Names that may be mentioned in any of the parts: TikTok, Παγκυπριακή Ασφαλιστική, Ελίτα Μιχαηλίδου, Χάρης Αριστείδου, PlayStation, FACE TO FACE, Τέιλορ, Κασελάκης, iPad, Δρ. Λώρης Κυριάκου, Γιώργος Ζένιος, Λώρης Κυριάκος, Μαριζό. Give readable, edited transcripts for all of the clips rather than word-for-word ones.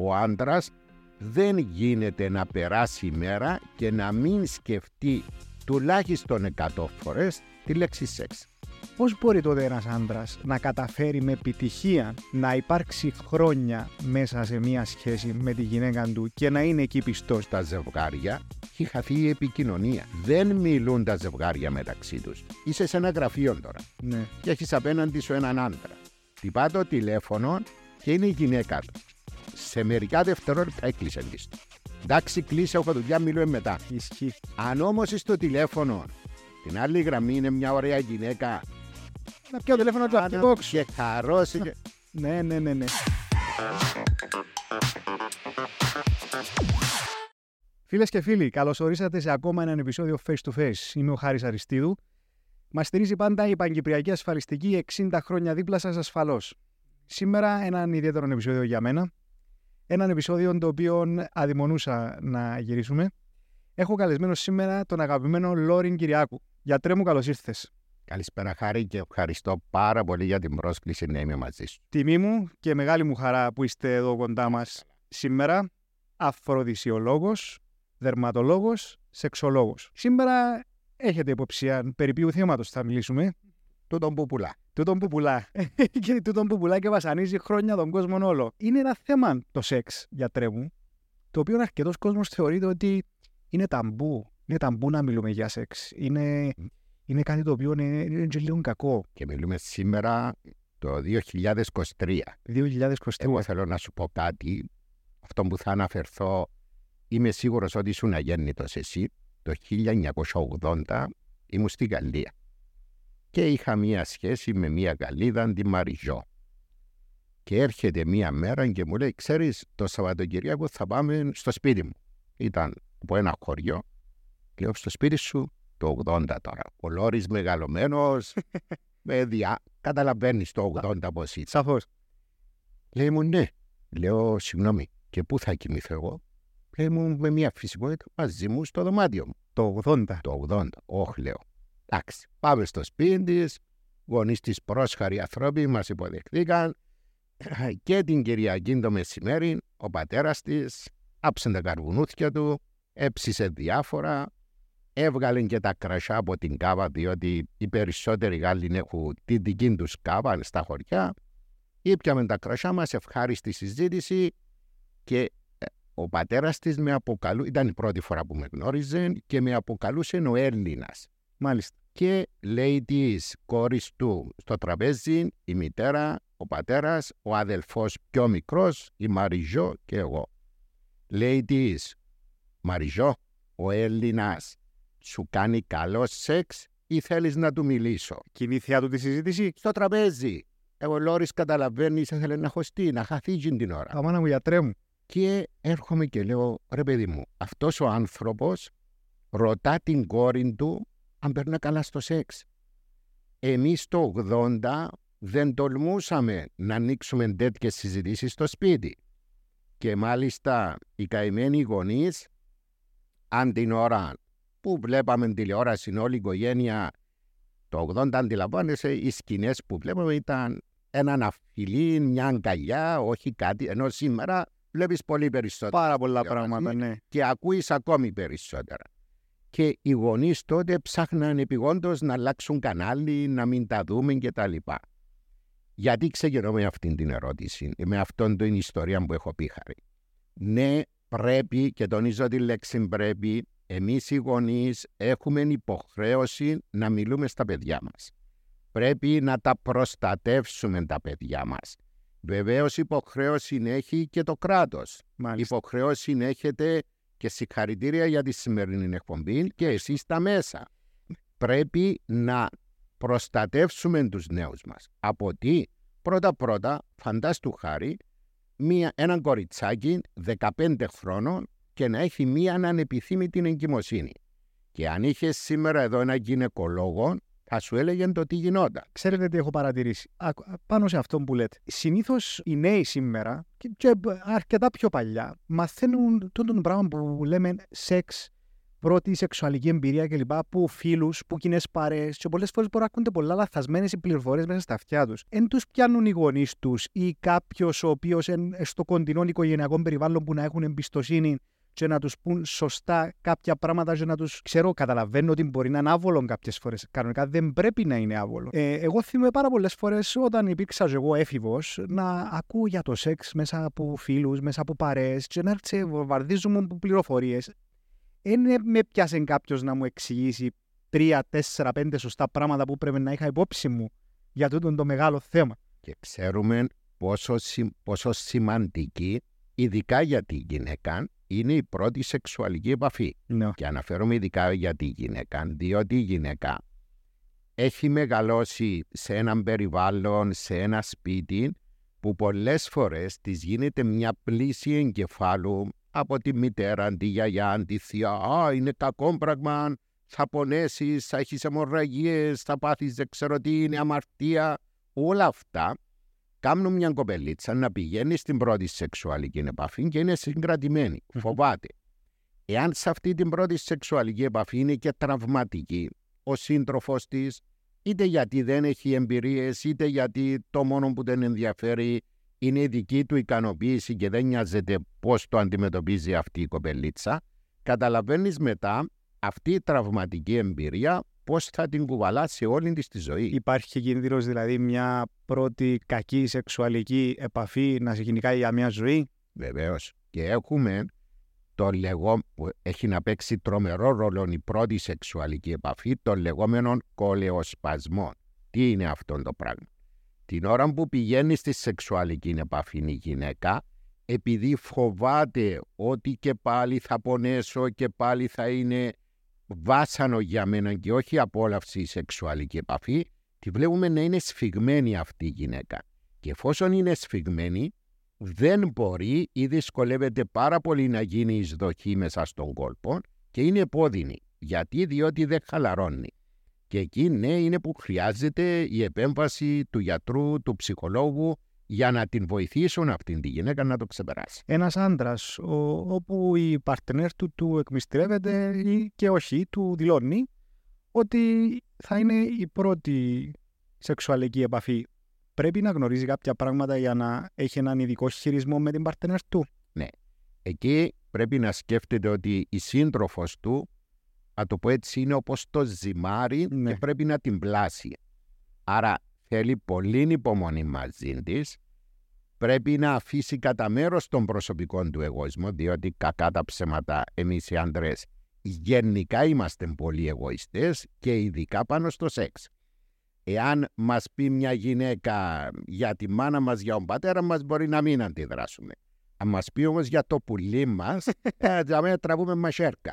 ο άντρας δεν γίνεται να περάσει μέρα και να μην σκεφτεί τουλάχιστον 100 φορές τη λέξη σεξ. Πώς μπορεί τότε ένας άντρας να καταφέρει με επιτυχία να υπάρξει χρόνια μέσα σε μια σχέση με τη γυναίκα του και να είναι εκεί πιστός? Στα ζευγάρια έχει χαθεί η επικοινωνία. Δεν μιλούν τα ζευγάρια μεταξύ τους. Είσαι σε ένα γραφείο τώρα, ναι, και έχεις απέναντι σου έναν άντρα. Τυπά το τηλέφωνο και είναι η γυναίκα του. Σε μερικά δευτερόλεπτα έκλεισε λίστα. Εντάξει, κλείσε, έχω δουλειά, μιλούμε μετά. Ισχύει. Αν όμως στο τηλέφωνο την άλλη γραμμή είναι μια ωραία γυναίκα, να πιω τηλέφωνο του αντιπόξου και χαρώσει. Ναι. Φίλες και φίλοι, καλώς ορίσατε σε ακόμα έναν επεισόδιο Face to Face. Είμαι ο Χάρης Αριστείδου. Μας στηρίζει πάντα η Παγκυπριακή Ασφαλιστική, 60 χρόνια δίπλα σας ασφαλώς. Σήμερα έναν ιδιαίτερο επεισόδιο για μένα. Έναν επεισόδιο το οποίο αδειμονούσα να γυρίσουμε. Έχω καλεσμένο σήμερα τον αγαπημένο Λώρη Κυριάκου. Γιατρέ μου, καλώς ήρθες. Καλησπέρα, Χάρη, και ευχαριστώ πάρα πολύ για την πρόσκληση να είμαι μαζί σου. Τιμή μου και μεγάλη μου χαρά που είστε εδώ κοντά μας σήμερα. Αφροδισιολόγος, δερματολόγος, σεξολόγος. Σήμερα έχετε υποψία περί ποιου θέματος θα μιλήσουμε. Τούτον που πουλά. Τούτον που πουλά και βασανίζει χρόνια τον κόσμο όλο. Είναι ένα θέμα το σεξ, γιατρέ μου, το οποίο αρκετός κόσμος θεωρείται ότι είναι ταμπού. Είναι ταμπού να μιλούμε για σεξ. Είναι κάτι το οποίο είναι και λίγο κακό. Και μιλούμε σήμερα το 2023. Εγώ θέλω να σου πω κάτι. Αυτό που θα αναφερθώ, είμαι σίγουρος ότι ήσουν αγέννητος εσύ. Το 1980 ήμουν στη Γαλλία και είχα μία σχέση με μία Γαλλίδα, τη Μαριζό. Και έρχεται μία μέρα και μου λέει: «Ξέρεις, το Σαββατοκυριακό θα πάμε στο σπίτι μου». Ήταν από ένα χωριό. Λέω: «Στο σπίτι σου?» Το 80 τώρα. Ο Λώρης μεγαλωμένος, με διά. Καταλαβαίνεις το 80 πώς είσαι. Σαφώς. Λέει μου: «Ναι». Λέω: «Συγγνώμη, και πού θα κοιμηθώ εγώ?» Λέει μου: «Με μία φυσικότητα μαζί μου στο δωμάτιο μου». Το 80. Το 80. Όχι, λέω. Εντάξει, πάμε στο σπίτι της, γονείς της πρόσχαροι άνθρωποι, μας υποδεχτήκαν και την Κυριακή το μεσημέρι ο πατέρας της άψε τα καρβουνούθια του, έψησε διάφορα, έβγαλε και τα κρασιά από την κάβα, διότι οι περισσότεροι Γάλλοι έχουν την δική τους κάβα στα χωριά. Ήπιαμε τα κρασιά μας, ευχάριστη συζήτηση, και ο πατέρας της με αποκαλούσε, ήταν η πρώτη φορά που με γνώριζε, και με αποκαλούσε ο Έλληνας. Μάλιστα. Και λέει της κόρης του στο τραπέζι η μητέρα, ο πατέρας, ο αδελφός πιο μικρός, η Μαριζό και εγώ. Λέει της: «Μαριζό, ο Έλληνας σου κάνει καλό σεξ ή θέλεις να του μιλήσω?» Κοινή θεία του τη συζήτηση. Στο τραπέζι. Εγώ, Λώρης, καταλαβαίνεις, ήθελε να χωστεί, να χαθεί την ώρα. Αμάνα μου, γιατρέ μου. Και έρχομαι και λέω: «Ρε παιδί μου, αυτός ο άνθρωπος ρωτά την κόρη του αν περνά καλά στο σεξ. Εμείς το 80 δεν τολμούσαμε να ανοίξουμε τέτοιες συζητήσεις στο σπίτι. Και μάλιστα οι καημένοι γονείς, αν την ώρα που βλέπαμε τηλεόραση όλη η οικογένεια, το 80 αντιλαμβάνεσαι, οι σκηνές που βλέπαμε ήταν έναν αφιλή, μια αγκαλιά, όχι κάτι, ενώ σήμερα βλέπεις πολύ περισσότερα. Πάρα πολλά πράγματα, ναι. Και ακούεις ακόμη περισσότερα. Και οι γονείς τότε ψάχναν επειγόντως να αλλάξουν κανάλι, να μην τα δούμε κτλ. Γιατί ξεκινώ με αυτήν την ερώτηση, με αυτόν την ιστορία που έχω πει, Χάρη? Ναι, πρέπει, και τονίζω τη λέξη πρέπει, εμείς οι γονείς έχουμε υποχρέωση να μιλούμε στα παιδιά μας. Πρέπει να τα προστατεύσουμε τα παιδιά μας. Βεβαίως υποχρέωση έχει και το κράτος. Μάλιστα. Υποχρέωση έχετε. Και συγχαρητήρια για τη σημερινή εκπομπή και εσείς τα μέσα. Πρέπει να προστατεύσουμε τους νέους μας. Από τι? Πρώτα-πρώτα, φαντάστου, Χάρη, έναν κοριτσάκι 15 χρόνων και να έχει μία ανεπιθύμητη εγκυμοσύνη. Και αν είχε σήμερα εδώ έναν γυναικολόγο, θα σου έλεγε το τι γινόταν. Ξέρετε τι έχω παρατηρήσει πάνω σε αυτό που λέτε? Συνήθως οι νέοι σήμερα και αρκετά πιο παλιά μαθαίνουν τον πράγμα που λέμε σεξ πρώτη σεξουαλική εμπειρία κλπ. Που φίλους, που κοινές παρέες, και πολλές φορές μπορούν να ακούνται πολλά λαθασμένες πληροφορίες μέσα στα αυτιά τους. Εν τους πιάνουν οι γονείς τους ή κάποιος ο οποίος στο κοντινό οικογενειακό περιβάλλον που να έχουν εμπιστοσύνη και να τους πούν σωστά κάποια πράγματα και να τους ξέρω. Καταλαβαίνω ότι μπορεί να είναι άβολο κάποιες φορές. Κανονικά δεν πρέπει να είναι άβολο. Εγώ θυμούμαι πάρα πολλές φορές όταν υπήρξα εγώ έφηβος να ακούω για το σεξ μέσα από φίλους, μέσα από παρέες και να βομβαρδίζουν πληροφορίες. Δεν με πιάσε κάποιος να μου εξηγήσει 3, 4, 5 σωστά πράγματα που πρέπει να είχα υπόψη μου για τούτο το μεγάλο θέμα. Και ξέρουμε πόσο σημαντική, ειδικά για τη γυναίκα, είναι η πρώτη σεξουαλική επαφή. No. Και αναφέρομαι ειδικά για τη γυναίκα, διότι η γυναίκα έχει μεγαλώσει σε έναν περιβάλλον, σε ένα σπίτι που πολλές φορές της γίνεται μια πλήση εγκεφάλου από τη μητέρα, τη γιαγιά, τη θεία. Α, είναι κακό πράγμα, θα πονέσεις, θα έχεις αιμορραγίες, θα πάθεις δεν ξέρω τι, είναι αμαρτία. Όλα αυτά κάνουν μια κοπελίτσα να πηγαίνει στην πρώτη σεξουαλική επαφή και είναι συγκρατημένη, φοβάται. Εάν σε αυτή την πρώτη σεξουαλική επαφή είναι και τραυματική, ο σύντροφος της, είτε γιατί δεν έχει εμπειρίες, είτε γιατί το μόνο που δεν ενδιαφέρει είναι η δική του ικανοποίηση και δεν νοιάζεται πώς το αντιμετωπίζει αυτή η κοπελίτσα, καταλαβαίνεις μετά αυτή η τραυματική εμπειρία πώς θα την κουβαλά σε όλη της τη ζωή. Υπάρχει κίνδυνος δηλαδή μια πρώτη κακή σεξουαλική επαφή να σε γενικά για μια ζωή. Βεβαίως. Και έχουμε το λεγόμενο, που έχει να παίξει τρομερό ρόλο η πρώτη σεξουαλική επαφή, των λεγόμενων κολεοσπασμών. Τι είναι αυτό το πράγμα? Την ώρα που πηγαίνει στη σεξουαλική επαφή η γυναίκα, επειδή φοβάται ότι και πάλι θα πονέσω και πάλι θα είναι βάσανο για μένα και όχι απόλαυση η σεξουαλική επαφή, τη βλέπουμε να είναι σφιγμένη αυτή η γυναίκα. Και εφόσον είναι σφιγμένη, δεν μπορεί ή δυσκολεύεται πάρα πολύ να γίνει εισδοχή μέσα στον κόλπο και είναι επώδυνη. Γιατί? Διότι δεν χαλαρώνει. Και εκεί ναι είναι που χρειάζεται η επέμβαση του γιατρού, του ψυχολόγου για να την βοηθήσουν αυτήν τη γυναίκα να το ξεπεράσει. Ένας άντρας όπου η παρτενέρ του εκμυστηρεύεται ή και όχι, του δηλώνει ότι θα είναι η πρώτη σεξουαλική επαφή, πρέπει να γνωρίζει κάποια πράγματα για να έχει έναν ειδικό χειρισμό με την παρτενέρ του. Ναι, εκεί πρέπει να σκέφτεται ότι η σύντροφος του, να το πω έτσι, είναι όπως το ζυμάρι, ναι, και πρέπει να την πλάσει. Άρα θέλει πολύ υπομονή μαζί της, πρέπει να αφήσει κατά μέρος τον προσωπικό του εγωισμό, διότι κακά τα ψέματα εμείς οι άντρες γενικά είμαστε πολύ εγωιστές και ειδικά πάνω στο σεξ. Εάν μας πει μια γυναίκα για τη μάνα μας, για τον πατέρα μας, μπορεί να μην αντιδράσουμε. Αν μας πει όμως για το πουλί μας, θα τραβούμε μασέρκα.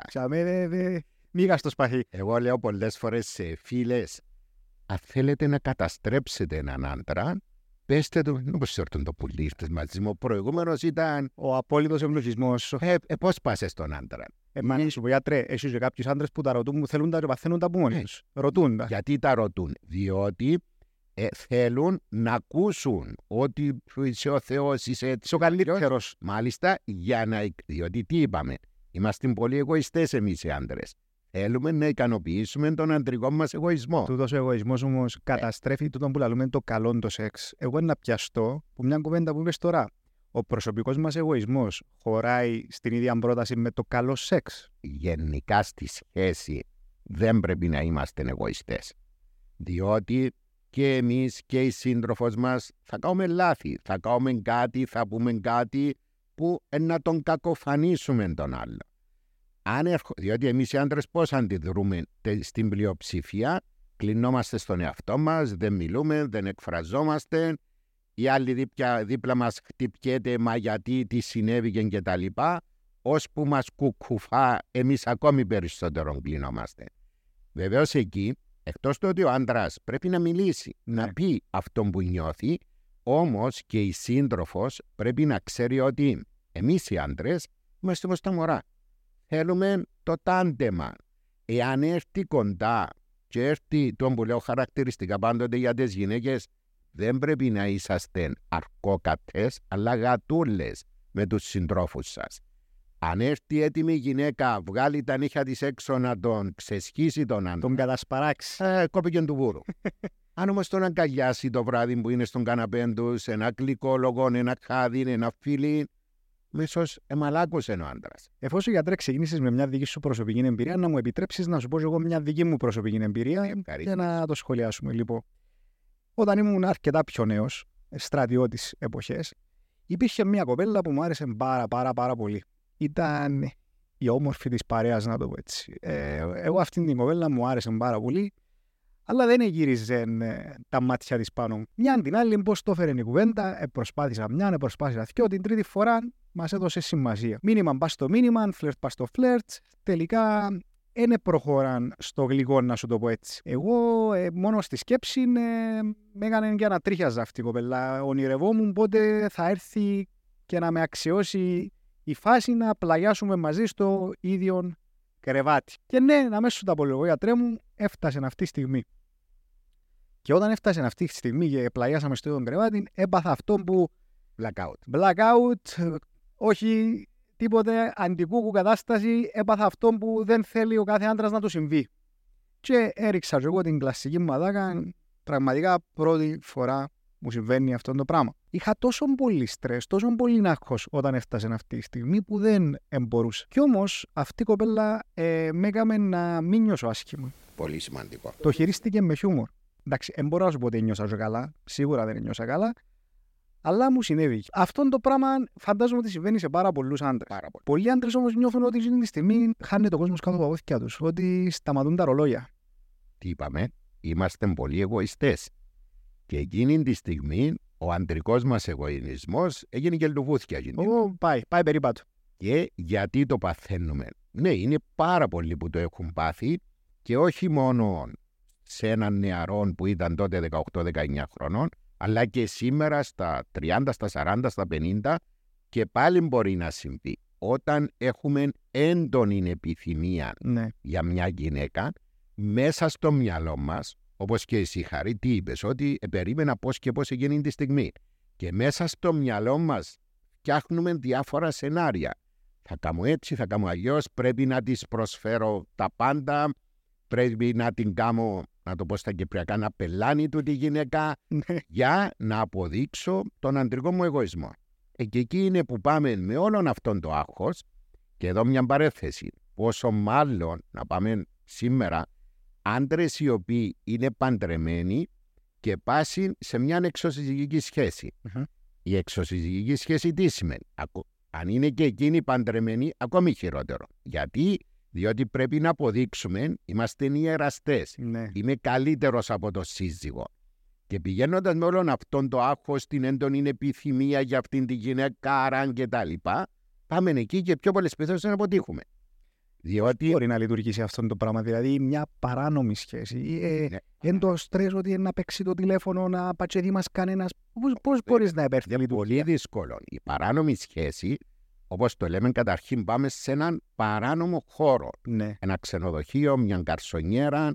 Μίγα στο σπαθί. Εγώ λέω πολλές φορές σε φίλες, αν θέλετε να καταστρέψετε έναν άντρα, πέστε του, όπως ήρθαν το πουλί στις μαζί μου, ο προηγούμενος ήταν ο απόλυτος εμπλουχισμός. Πώς πάσες τον άντρα? Μα σου πω γιατρέ, εσείς και κάποιους άντρες που τα ρωτούν, που θέλουν τα παθαίνουν τα μόνοι τους. Ρωτούν τα. Γιατί τα ρωτούν? Διότι θέλουν να ακούσουν ότι είσαι ο Θεός, είσαι έτσι ο καλύτερος. Μάλιστα, για να... διότι τι είπαμε? Είμαστε πολύ εγωιστές εμείς οι άντρες. Θέλουμε να ικανοποιήσουμε τον αντρικό μας εγωισμό. Τούτος ο εγωισμός όμως καταστρέφει τούτον που λαλούμε το καλό το σεξ. Εγώ να πιαστώ που μια κουβέντα που είπες τώρα. Ο προσωπικός μας εγωισμός χωράει στην ίδια πρόταση με το καλό σεξ? Γενικά στη σχέση δεν πρέπει να είμαστε εγωιστές. Διότι και εμείς και η σύντροφος μας θα κάνουμε λάθη. Θα κάνουμε κάτι, θα πούμε κάτι που να τον κακοφανίσουμε τον άλλο. Διότι εμείς οι άντρες πώς αντιδρούμε? Στην πλειοψηφία κλεινόμαστε στον εαυτό μας, δεν μιλούμε, δεν εκφραζόμαστε, η άλλη δίπλα μας χτυπιέται, μα γιατί, τι συνέβηκε και τα λοιπά, ώσπου μας κουκουφά εμείς ακόμη περισσότερο κλεινόμαστε. Βεβαίως εκεί, εκτός του ότι ο άντρας πρέπει να μιλήσει, να πει αυτό που νιώθει, όμως και η σύντροφος πρέπει να ξέρει ότι εμείς οι άντρες είμαστε όπως τα μωρά. Θέλουμε το τάντεμα. Εάν έρθει κοντά και έρθει τον που λέω χαρακτηριστικά πάντοτε για τις γυναίκες, δεν πρέπει να είσαστε αρκόκατες αλλά γατούλες με τους συντρόφους σας. Αν έρθει έτοιμη γυναίκα, βγάλει τα νύχια της έξω να τον ξεσχίσει τον άντρα. Τον κατασπαράξει. Κόπηκε του βούρου. Αν όμως τον αγκαλιάσει το βράδυ που είναι στον καναπέν τους, ένα γλυκόλογο, ένα χάδι, ένα φίλι, μίσος εμαλάκωσε ο άντρας. Εφόσον γιατρέ ξεκίνησες με μια δική σου προσωπική εμπειρία, να μου επιτρέψεις να σου πω εγώ μια δική μου προσωπική εμπειρία για να το σχολιάσουμε λοιπόν. Όταν ήμουν αρκετά πιο νέος, στρατιώτης εποχές, υπήρχε μια κοπέλα που μου άρεσε πάρα πολύ. Ήταν η όμορφη της παρέας, να το πω έτσι. Εγώ αυτήν την κοπέλα μου άρεσε πάρα πολύ, αλλά δεν γύριζε τα μάτια της πάνω μου. Μια την άλλη, πώς το έφερε η κουβέντα, προσπάθησα μια, προσπάθησα δυο, την τρίτη φορά μας έδωσε σημασία. Μήνυμα πας στο μήνυμα, φλερτ πας στο φλερτ, τελικά δεν προχωράν στο γλυκό, να σου το πω έτσι. Εγώ μόνο στη σκέψη με έκανε για να τρίχιαζα αυτή η κοπέλα. Ονειρευόμουν πότε θα έρθει και να με αξιώσει η φάση να πλαγιάσουμε μαζί στο ίδιο κρεβάτι. Και ναι, να σου τα απολογώ, γιατρέ μου, έφτασε αυτή τη στιγμή. Και όταν έφτασε αυτή τη στιγμή και πλαγιάσαμε στο ίδιο κρεβάτι, έπαθα αυτό που. Blackout, όχι τίποτε αντικούκου κατάσταση, έπαθα αυτό που δεν θέλει ο κάθε άντρας να του συμβεί. Και έριξα εγώ την κλασική μου μαδάκα, πραγματικά πρώτη φορά μου συμβαίνει αυτό το πράγμα. Είχα τόσο πολύ στρες, τόσο πολύ νάχος όταν έφτασε αυτή τη στιγμή που δεν μπορούσα. Κι όμως αυτή η κοπέλα με έκαμε να μην νιώσω άσχημα. Πολύ σημαντικό. Το χειρίστηκε με χιούμορ. Εντάξει, δεν μπορώ να σου πω ότι νιώσα καλά, σίγουρα δεν νιώσα καλά, αλλά μου συνέβη. Αυτό το πράγμα φαντάζομαι ότι συμβαίνει σε πάρα πολλούς άντρες. Πολλοί άντρες όμως νιώθουν ότι εκείνη τη στιγμή χάνεται ο κόσμος κάτω από τα πόδια τους, ότι σταματούν τα ρολόγια. Τι είπαμε, είμαστε πολύ εγωιστές. Και εκείνη τη στιγμή ο αντρικός μας εγωισμός έγινε και λουβούθια. Πάει περίπατο. Και γιατί το παθαίνουμε. Ναι, είναι πάρα πολλοί που το έχουν πάθει και όχι μόνο σε έναν νεαρό που ήταν τότε 18-19 χρονών, αλλά και σήμερα στα 30, στα 40, στα 50 και πάλι μπορεί να συμβεί. Όταν έχουμε έντονη επιθυμία για μια γυναίκα, μέσα στο μυαλό μας, όπως και εσύ Χάρη, τι είπες, ότι περίμενα πώς και πώς εκείνη τη στιγμή. Και μέσα στο μυαλό μας φτιάχνουμε διάφορα σενάρια. Θα κάνω έτσι, θα κάνω αλλιώς, πρέπει να της προσφέρω τα πάντα, πρέπει να την κάνω, να το πω στα κυπριακά, να πελάνει του τη γυναίκα για να αποδείξω τον αντρικό μου εγωισμό. Και εκεί είναι που πάμε με όλον αυτόν το άγχος και εδώ μια παρέθεση. Πόσο μάλλον να πάμε σήμερα άντρες οι οποίοι είναι παντρεμένοι και πάσουν σε μια εξωσυζυγική σχέση. Η εξωσυζυγική σχέση τι σημαίνει? Αν είναι και εκείνοι παντρεμένοι, ακόμη χειρότερο. Γιατί? Διότι πρέπει να αποδείξουμε, είμαστε ιεραστές, είμαι καλύτερος από το σύζυγο. Και πηγαίνοντας με όλον αυτόν το άγχος, την έντονη επιθυμία για αυτήν την γυναίκα, αράν και τα λοιπά, πάμε εκεί και πιο πολλές πιθανότητες να αποτύχουμε. Διότι μπορεί να λειτουργήσει αυτό το πράγμα, δηλαδή μια παράνομη σχέση. Εν το στρες ότι να παίξει το τηλέφωνο, να πατσεδεί μας κανένας, πώς μπορείς να επέρθει? Είναι πολύ δύσκολο. Η παράνομη σχέση, όπως το λέμε, καταρχήν πάμε σε έναν παράνομο χώρο. Ένα ξενοδοχείο, μια γκαρσονιέρα.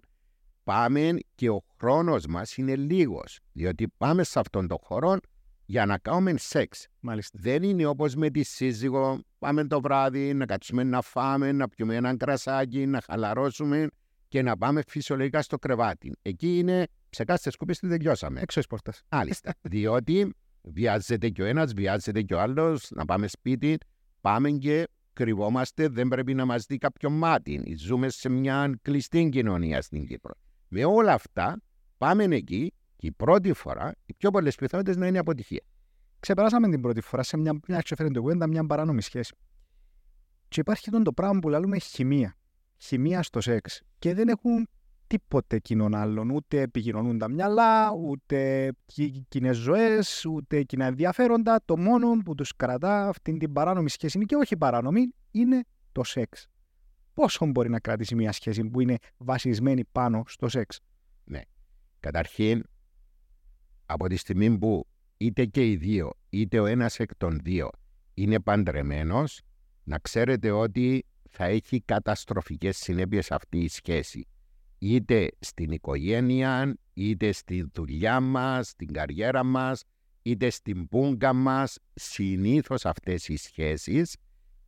Πάμε και ο χρόνος μας είναι λίγος. Διότι πάμε σε αυτόν τον χώρο για να κάνουμε σεξ. Μάλιστα. Δεν είναι όπως με τη σύζυγο. Πάμε το βράδυ να κάτσουμε να φάμε, να πιούμε έναν κρασάκι, να χαλαρώσουμε και να πάμε φυσιολογικά στο κρεβάτι. Εκεί είναι ψεκάστε σκούπες και τελειώσαμε. Έξω εις πόρτας. Μάλιστα. Διότι βιάζεται και ο ένας, βιάζεται και ο άλλος, να πάμε σπίτι. Πάμε και κρυβόμαστε, δεν πρέπει να μας δει κάποιο μάτι. Ζούμε σε μια κλειστή κοινωνία στην Κύπρο. Με όλα αυτά πάμε εκεί και η πρώτη φορά οι πιο πολλές πιθανότητες να είναι αποτυχία. Ξεπεράσαμε την πρώτη φορά σε μια εξωφέρνητη κουβέντα, μια παράνομη σχέση. Και υπάρχει το πράγμα που λέμε χημεία. Χημεία στο σεξ. Και δεν έχουν τίποτε κοινών άλλων. Ούτε επικοινωνούν τα μυαλά, ούτε κοινές ζωές, ούτε κοινά ενδιαφέροντα. Το μόνο που τους κρατά αυτήν την παράνομη σχέση, και όχι παράνομη, είναι το σεξ. Πόσο μπορεί να κρατήσει μια σχέση που είναι βασισμένη πάνω στο σεξ? Ναι. Καταρχήν, από τη στιγμή που είτε και οι δύο, είτε ο ένας εκ των δύο είναι παντρεμένος, να ξέρετε ότι θα έχει καταστροφικές συνέπειες αυτή η σχέση. Είτε στην οικογένεια, είτε στη δουλειά μας, στην καριέρα μας, είτε στην πούγκα μας, συνήθως αυτές οι σχέσεις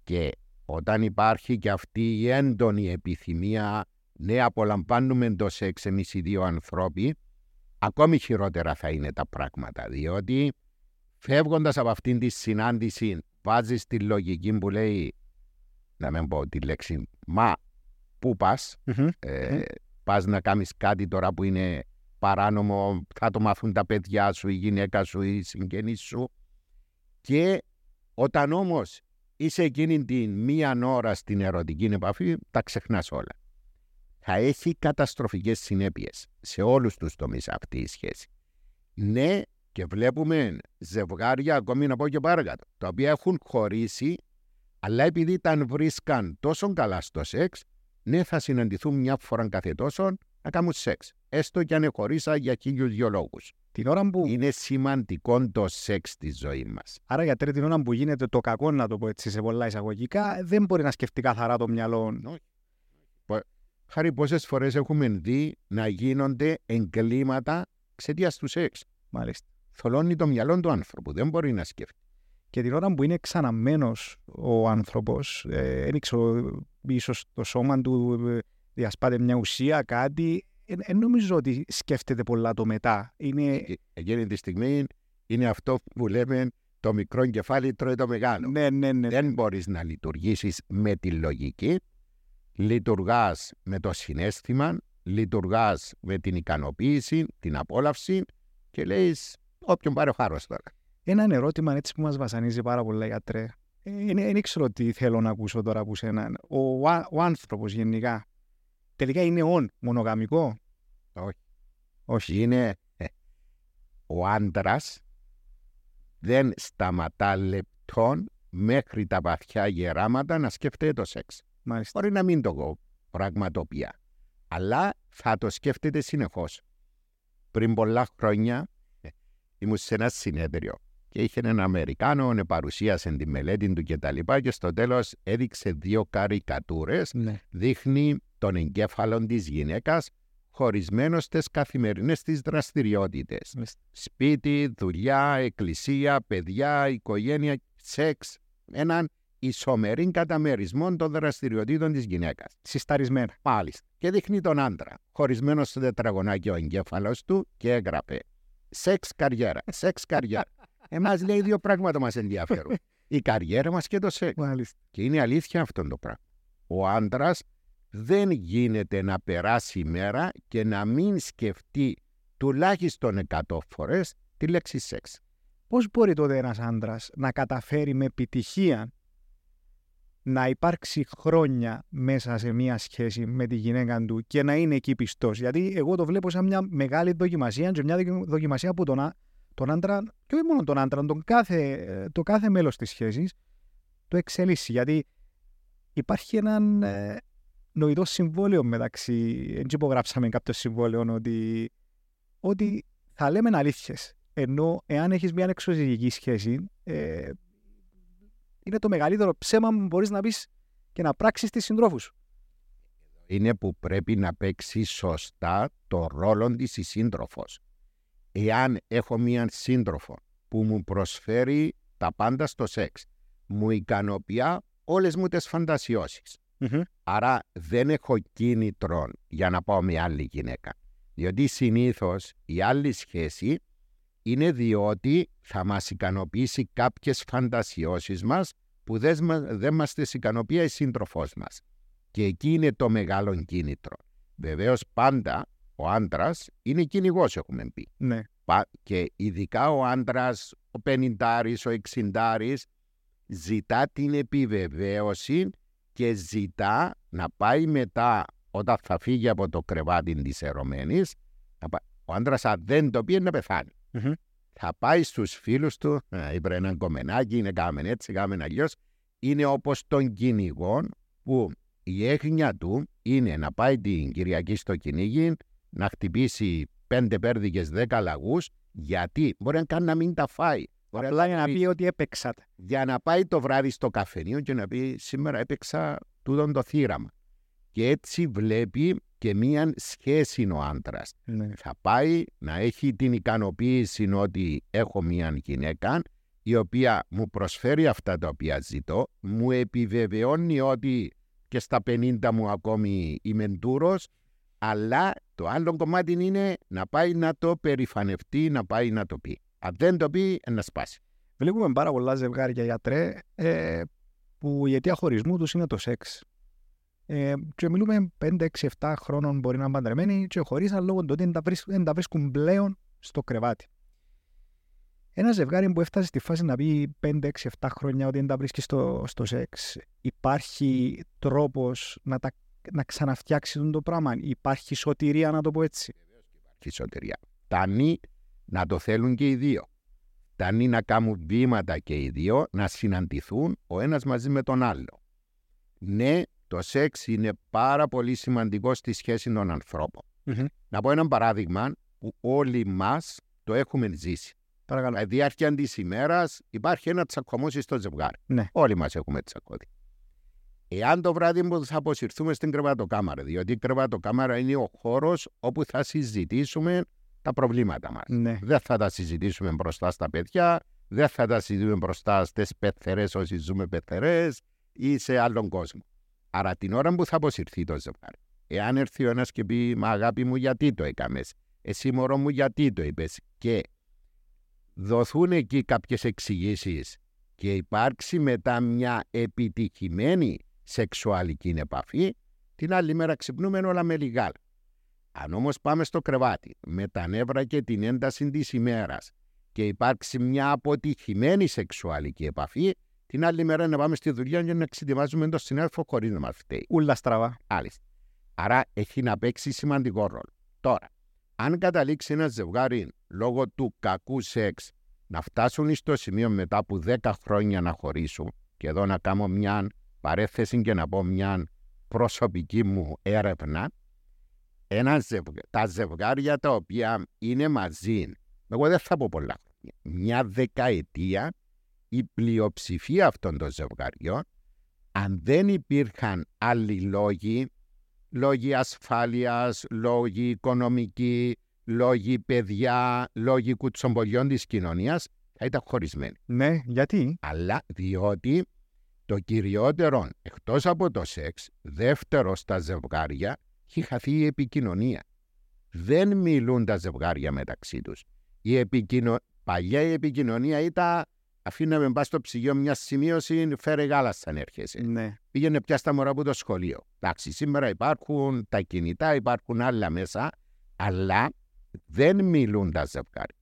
και ο Όταν υπάρχει και αυτή η έντονη επιθυμία, ναι, απολαμβάνουμε το σεξ εμείς οι δύο ανθρώποι, ακόμη χειρότερα θα είναι τα πράγματα. Διότι φεύγοντας από αυτήν τη συνάντηση, βάζεις τη λογική που λέει, να μην πω τη λέξη, μα πού πας, πας να κάνεις κάτι τώρα που είναι παράνομο, θα το μάθουν τα παιδιά σου, η γυναίκα σου, οι συγγενείς σου. Και όταν όμως είσαι εκείνη την μία ώρα στην ερωτική επαφή, τα ξεχνάς όλα. Θα έχει καταστροφικές συνέπειες σε όλους τους τομείς αυτή η σχέση. Ναι, και βλέπουμε ζευγάρια, ακόμη να πω και παρακάτω, τα οποία έχουν χωρίσει, αλλά επειδή τα βρίσκαν τόσο καλά στο σεξ, ναι, θα συναντηθούν μια φορά κάθε τόσο να κάνουν σεξ. Έστω και αν χωρίσα για 1.000 λόγους. Την ώρα που... Είναι σημαντικό το σεξ στη ζωή μας. Άρα γιατρέ, την ώρα που γίνεται το κακό, να το πω έτσι σε πολλά εισαγωγικά, δεν μπορεί να σκεφτεί καθαρά το μυαλό. Χάρη, πόσες φορές έχουμε δει να γίνονται εγκλήματα εξαιτίας του σεξ. Μάλιστα. Θολώνει το μυαλό του άνθρωπου, δεν μπορεί να σκεφτεί. Και την ώρα που είναι ξαναμένος ο άνθρωπος, ένιξε ίσως το σώμα του, διασπάται μια ουσία, κάτι, νομίζω ότι σκέφτεται πολλά το μετά. Εκείνη τη στιγμή είναι αυτό που λέμε το μικρό κεφάλι τρώει το μεγάλο. Ναι. Δεν μπορείς να λειτουργήσεις με τη λογική. Λειτουργάς με το συναίσθημα, λειτουργάς με την ικανοποίηση, την απόλαυση και λες όποιον πάρει ο χάρος τώρα. Έναν ερώτημα έτσι που μας βασανίζει πάρα πολλά, γιατρέ. Δεν ξέρω τι θέλω να ακούσω τώρα από σένα. Ο άνθρωπος γενικά τελικά είναι μονογαμικό. Όχι. Όχι. Είναι ο άντρας δεν σταματά λεπτών μέχρι τα βαθιά γεράματα να σκεφτεί το σεξ. Μάλιστα. Μπορεί να μην το πραγματοποιεί, αλλά θα το σκέφτεται συνεχώς. Πριν πολλά χρόνια ήμουν σε ένα συνέδριο και είχε έναν Αμερικάνο, παρουσίασε τη μελέτη του κτλ. Και στο τέλος έδειξε δύο καρικατούρες. Ναι. Δείχνει τον εγκέφαλο της γυναίκας χωρισμένο στις καθημερινές της δραστηριότητες. Μάλιστα. Σπίτι, δουλειά, εκκλησία, παιδιά, οικογένεια, σεξ. Έναν ισομερή καταμερισμό των δραστηριοτήτων της γυναίκας. Συσταρισμένα. Μάλιστα. Και δείχνει τον άντρα, χωρισμένο στο τετραγωνάκι ο εγκέφαλος του, και έγραφε σεξ καριέρα, σεξ καριέρα. Εμάς λέει δύο πράγματα μας ενδιαφέρουν. Η καριέρα μας και το σεξ. Μάλιστα. Και είναι αλήθεια αυτό το πράγμα. Ο άντρας δεν γίνεται να περάσει η μέρα και να μην σκεφτεί τουλάχιστον 100 φορές τη λέξη σεξ. Πώς μπορεί τότε ένας άντρας να καταφέρει με επιτυχία να υπάρξει χρόνια μέσα σε μια σχέση με τη γυναίκα του και να είναι εκεί πιστός? Γιατί εγώ το βλέπω σαν μια μεγάλη δοκιμασία, και μια δοκιμασία που τον άντρα, και όχι μόνο τον άντρα, το κάθε μέλος της σχέσης, το εξελίσσει. Γιατί υπάρχει έναν νοητό συμβόλαιο μεταξύ, έτσι υπογράψαμε κάποιο συμβόλαιο, ότι θα λέμε αλήθειες. Ενώ εάν έχεις μια εξωτερική σχέση, είναι το μεγαλύτερο ψέμα που μπορείς να πεις και να πράξεις τη συντρόφου σου. Είναι που πρέπει να παίξει σωστά το ρόλο της η σύντροφος. Εάν έχω μία σύντροφο που μου προσφέρει τα πάντα στο σεξ, μου ικανοποιεί όλες μου τις φαντασιώσεις. Άρα δεν έχω κίνητρο για να πάω με άλλη γυναίκα. Διότι συνήθως η άλλη σχέση είναι διότι θα μας ικανοποιήσει κάποιες φαντασιώσεις μας που δεν μας τις ικανοποιεί η σύντροφός μας. Και εκεί είναι το μεγάλο κίνητρο. Βεβαίως πάντα ο άντρας είναι κυνηγός, έχουμε πει. Ναι. Και ειδικά ο άντρας, ο 50άρης, ο 60άρης, ζητά την επιβεβαίωση και ζητά να πάει μετά, όταν θα φύγει από το κρεβάτι της ερωμένης, ο άντρας αν δεν το πει να πεθάνει. Θα πάει στους φίλους του, είπε έναν κομμενάκι, είναι κάμεν έτσι, κάμεν αλλιώς. Είναι όπως των κυνηγών που η έγνοια του είναι να πάει την Κυριακή στο κυνήγι, να χτυπήσει 5 πέρδικες 10 λαγούς, γιατί μπορεί να κάνει να μην τα φάει. Απλά για να πει ότι έπαιξατε. Για να πάει το βράδυ στο καφενείο και να πει σήμερα έπαιξα τούτον το θύραμα. Και έτσι βλέπει και μία σχέση είναι ο άντρας. Ναι. Θα πάει να έχει την ικανοποίηση ότι έχω μία γυναίκα, η οποία μου προσφέρει αυτά τα οποία ζητώ, μου επιβεβαιώνει ότι και στα 50 μου ακόμη είμαι ντούρος, αλλά το άλλο κομμάτι είναι να πάει να το περηφανευτεί, να πάει να το πει. Αν δεν το πει, να σπάσει. Βλέπουμε πάρα πολλά ζευγάρια, γιατρέ, που η αιτία χωρισμού τους είναι το σεξ. Και μιλούμε 5, 6, 7 χρόνων μπορεί να είναι παντρεμένοι και χωρίσαν λόγω του ότι δεν τα βρίσκουν πλέον στο κρεβάτι. Ένα ζευγάρι που έφτασε στη φάση να πει 5, 6, 7 χρόνια ότι δεν τα βρίσκει στο σεξ, υπάρχει τρόπος να ξαναφτιάξει το πράγμα? Υπάρχει σωτηρία, να το πω έτσι? Υπάρχει σωτηρία. Τάνει να το θέλουν και οι δύο. Τάνει να κάνουν βήματα και οι δύο, να συναντηθούν ο ένας μαζί με τον άλλο. Ναι, το σεξ είναι πάρα πολύ σημαντικό στη σχέση των ανθρώπων. Mm-hmm. Να πω ένα παράδειγμα που όλοι μας το έχουμε ζήσει. Παρακαλώ. Στη διάρκεια της ημέρας υπάρχει ένα τσακωμός στο ζευγάρι. Ναι. Όλοι μας έχουμε τσακωθεί. Εάν το βράδυ που θα αποσυρθούμε στην κρεβατοκάμαρα, διότι η κρεβατοκάμαρα είναι ο χώρος όπου θα συζητήσουμε τα προβλήματα μας. Ναι. Δεν θα τα συζητήσουμε μπροστά στα παιδιά, δεν θα τα συζητούμε μπροστά στις πεθερές όσοι ζούμε πεθερές ή σε άλλον κόσμο. Άρα την ώρα που θα αποσυρθεί το ζευγάρι, εάν έρθει ο ένας και πει «Μα αγάπη μου, γιατί το έκαμες, εσύ μωρό μου, γιατί το είπες» και δοθούν εκεί κάποιες εξηγήσεις και υπάρξει μετά μια επιτυχημένη σεξουαλική επαφή, την άλλη μέρα ξυπνούμε όλα με λιγάλα. Αν όμως πάμε στο κρεβάτι με τα νεύρα και την ένταση της ημέρας και υπάρξει μια αποτυχημένη σεξουαλική επαφή, την άλλη μέρα να πάμε στη δουλειά για να εξετοιμάζουμε τον συνάδελφο χωρίς να μας φταίει. Ούλα στραβά. Άλιστα. Άρα έχει να παίξει σημαντικό ρόλο. Τώρα, αν καταλήξει ένα ζευγάρι λόγω του κακού σεξ να φτάσουν στο σημείο μετά από 10 χρόνια να χωρίσουν, και εδώ να κάνω μια παρέθεση και να πω μια προσωπική μου έρευνα, τα ζευγάρια τα οποία είναι μαζί, εγώ δεν θα πω πολλά, μια δεκαετία, η πλειοψηφία αυτών των ζευγαριών, αν δεν υπήρχαν άλλοι λόγοι, λόγοι ασφάλειας, λόγοι οικονομικοί, λόγοι παιδιά, λόγοι κουτσομπολιών της κοινωνίας, θα ήταν χωρισμένοι. Ναι, γιατί? Αλλά διότι το κυριότερο, εκτός από το σεξ, δεύτερο στα ζευγάρια, έχει χαθεί η επικοινωνία. Δεν μιλούν τα ζευγάρια μεταξύ τους. Παλιά η επικοινωνία ήταν... Αφήναμε μπα στο ψυγείο μια σημείωση, φέρε γάλα σαν έρχεσαι. Ναι. Πήγαινε πια στα μωρά από το σχολείο. Εντάξει, σήμερα υπάρχουν τα κινητά, υπάρχουν άλλα μέσα, αλλά δεν μιλούν τα ζευγάρια.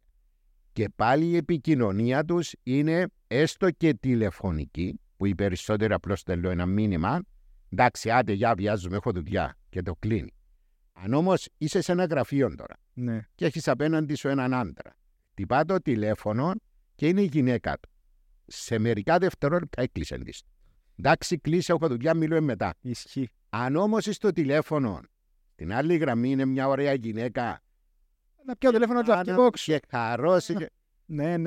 Και πάλι η επικοινωνία τους είναι έστω και τηλεφωνική, που οι περισσότεροι απλώς στέλνουν ένα μήνυμα. Εντάξει, άντε, για βιάζουμε, έχω δουλειά, και το κλείνει. Αν όμως είσαι σε ένα γραφείο τώρα, ναι, και έχεις απέναντι σου έναν άντρα, χτυπά το τηλέφωνο και είναι η γυναίκα του. Σε μερικά δευτερόλεπτα έκλεισε τη. Εντάξει, κλείσε, έχω δουλειά, μιλούμε μετά. Ισχύει. Αν όμως στο τηλέφωνο, την άλλη γραμμή είναι μια ωραία γυναίκα. Να πιω τηλέφωνο του αυτοκόξου. Και χαρώσει. Ναι.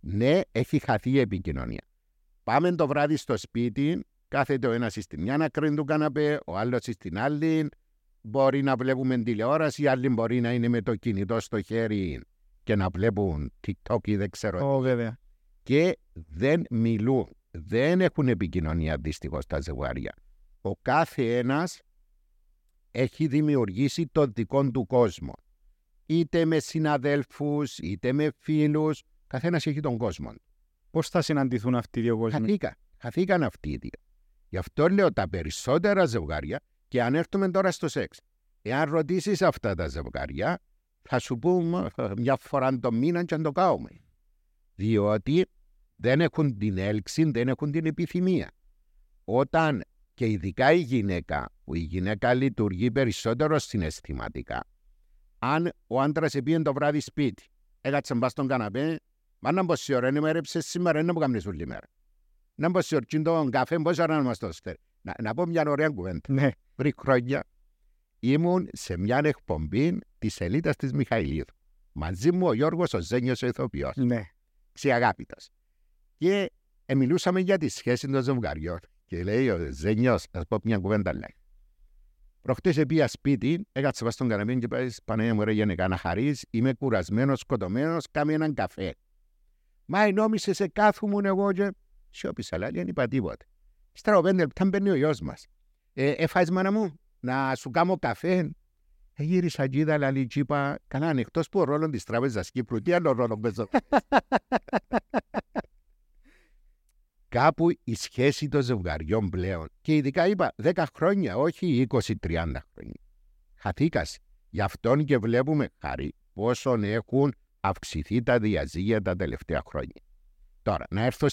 Ναι, έχει χαθεί η επικοινωνία. Πάμε το βράδυ στο σπίτι, κάθεται ο ένας στην μια άκρη του καναπέ, ο άλλος στην άλλη. Μπορεί να βλέπουμε τηλεόραση, οι άλλοι μπορεί να είναι με το κινητό στο χέρι και να βλέπουν TikTok ή δεν ξέρω. Βέβαια. Και δεν μιλούν, δεν έχουν επικοινωνία δυστυχώς τα ζευγάρια. Ο κάθε ένας έχει δημιουργήσει τον δικό του κόσμο. Είτε με συναδέλφους, είτε με φίλους, καθένας έχει τον κόσμο. Πώς θα συναντηθούν αυτοί οι δύο κόσμοι? Χαθήκαν αυτοί οι δύο. Γι' αυτό λέω τα περισσότερα ζευγάρια, και αν έρθουμε τώρα στο σεξ, εάν ρωτήσεις αυτά τα ζευγάρια, θα σου πούμε μια φορά το μήνα και αν το κάνουμε. Διότι δεν έχουν την έλξη, δεν έχουν την επιθυμία. Όταν και ειδικά η γυναίκα, που η γυναίκα λειτουργεί περισσότερο συναισθηματικά, αν ο άντρας πήγαινε το βράδυ σπίτι, έκατσε μπα στον καναπέ, μα να πόση ώρα είναι, έρεψες σήμερα, είναι που κάνεις όλη μέρα. Να πόση ώρα είναι τον καφέ, πόση ώρα να μας το στέλνει. Να πω μια ωραία κουβέντα. Ναι. Πριν χρόνια ήμουν σε μια εκπομπή της Ελίτας της Μιχαηλίδου. Μαζί μου ο Γιώργος ο Ζένιος ο ηθοποιός. Ναι. Ξιαγάπητος. Και μιλούσαμε για τη σχέση των ζευγαριών. Και λέει ο Ζένιος, θα σου πω μια κουβέντα, λέει. Προχτές πήγα σπίτι, έκατσα στον καναπέ και πάει, Παναγία μου ρε γενικά να χαρείς, είμαι κουρασμένος, σκοτωμένος, κάμε έναν καφέ. Μα νόμισε σε κάθουμουν εγώ και σιώπησα, αλλά δεν είπα τίποτα. Ύστερα 5 λεπτά μπαίνει ο γιος μας. Έφαγες μάνα μου, να σου κάνω καφέ. Γύρισα και είδα, αλλά και είπα, κανέναν εκτός που ο ρόλος της Τράπεζας Κύπρου, τι άλλο ρόλο παίζω. Κάπου η σχέση των ζευγαριών πλέον, και ειδικά είπα 10 χρόνια, όχι 20-30 χρόνια. Χαθήκασε. Γι' αυτόν και βλέπουμε, Χάρη, πόσον έχουν αυξηθεί τα διαζύγια τα τελευταία χρόνια. Τώρα, να έρθω,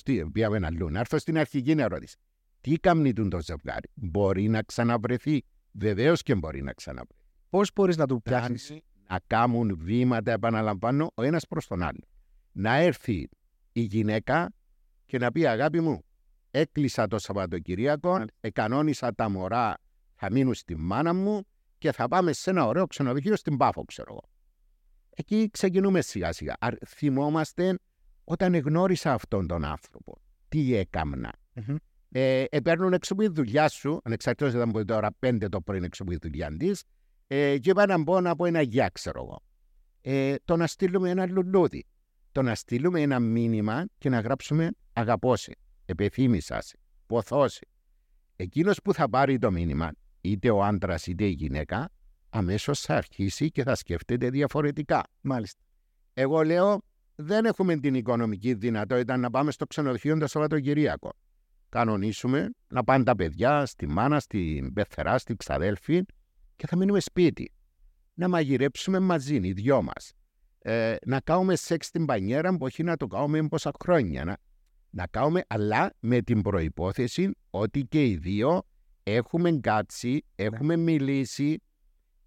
να έρθω στην αρχική ερώτηση. Τι καμνιτούν το ζευγάρι, μπορεί να ξαναβρεθεί? Βεβαίως και μπορεί να ξαναβρεθεί. Πώς μπορείς να του πιάσεις? Να κάνουν βήματα, επαναλαμβάνω, ο ένας προς τον άλλο. Να έρθει η γυναίκα και να πει, αγάπη μου, έκλεισα το Σαββατοκυριακό, εκανόνισα τα μωρά, θα μείνουν στη μάνα μου και θα πάμε σε ένα ωραίο ξενοδοχείο στην Πάφο, ξέρω εγώ. Εκεί ξεκινούμε σιγά σιγά. Θυμόμαστε όταν γνώρισα αυτόν τον άνθρωπο, τι έκαμνα. Παίρνουν έξω από τη δουλειά σου, ανεξαρτήτως ήταν από τώρα 5 το πρωί έξω από τη δουλειά τη, και είπα να μπω από ένα γεια, ξέρω εγώ. Το να στείλουμε ένα λουλούδι, το να στείλουμε ένα μήνυμα και να γράψουμε αγαπώσε, επεθύμησασε, ποθώσε. Εκείνος που θα πάρει το μήνυμα, είτε ο άντρας είτε η γυναίκα, αμέσως θα αρχίσει και θα σκέφτεται διαφορετικά. Μάλιστα. Εγώ λέω, δεν έχουμε την οικονομική δυνατότητα να πάμε στο ξενοδοχείο το Σαββατοκυριακό. Κανονίσουμε να πάνε τα παιδιά στη μάνα, στην πεθερά, στην ξαδέλφη και θα μείνουμε σπίτι. Να μαγειρέψουμε μαζί, οι δυο μας. Να κάνουμε σεξ στην πανιέρα, που όχι να το κάνουμε πόσα χρόνια. Να κάνουμε, αλλά με την προϋπόθεση ότι και οι δύο έχουμε κάτσει, έχουμε μιλήσει,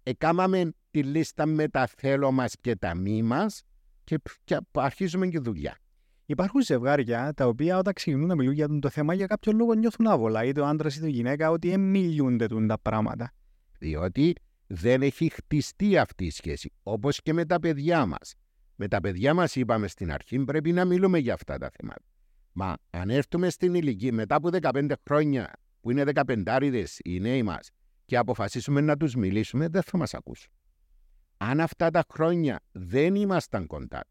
εκάμαμε τη λίστα με τα θέλω μας και τα μη μας και αρχίζουμε και δουλειά. Υπάρχουν ζευγάρια τα οποία όταν ξεκινούν να μιλούν για το θέμα για κάποιο λόγο νιώθουν άβολα, είτε ο άντρας είτε η γυναίκα, ότι εμιλούνται τα πράγματα. Διότι δεν έχει χτιστεί αυτή η σχέση, όπως και με τα παιδιά μας. Με τα παιδιά μας είπαμε στην αρχή πρέπει να μιλούμε για αυτά τα θέματα. Μα αν έρθουμε στην ηλικία μετά από 15 χρόνια που είναι 15άριδες οι νέοι μας και αποφασίσουμε να τους μιλήσουμε, δεν θα μας ακούσουν. Αν αυτά τα χρόνια δεν ήμασταν κοντά,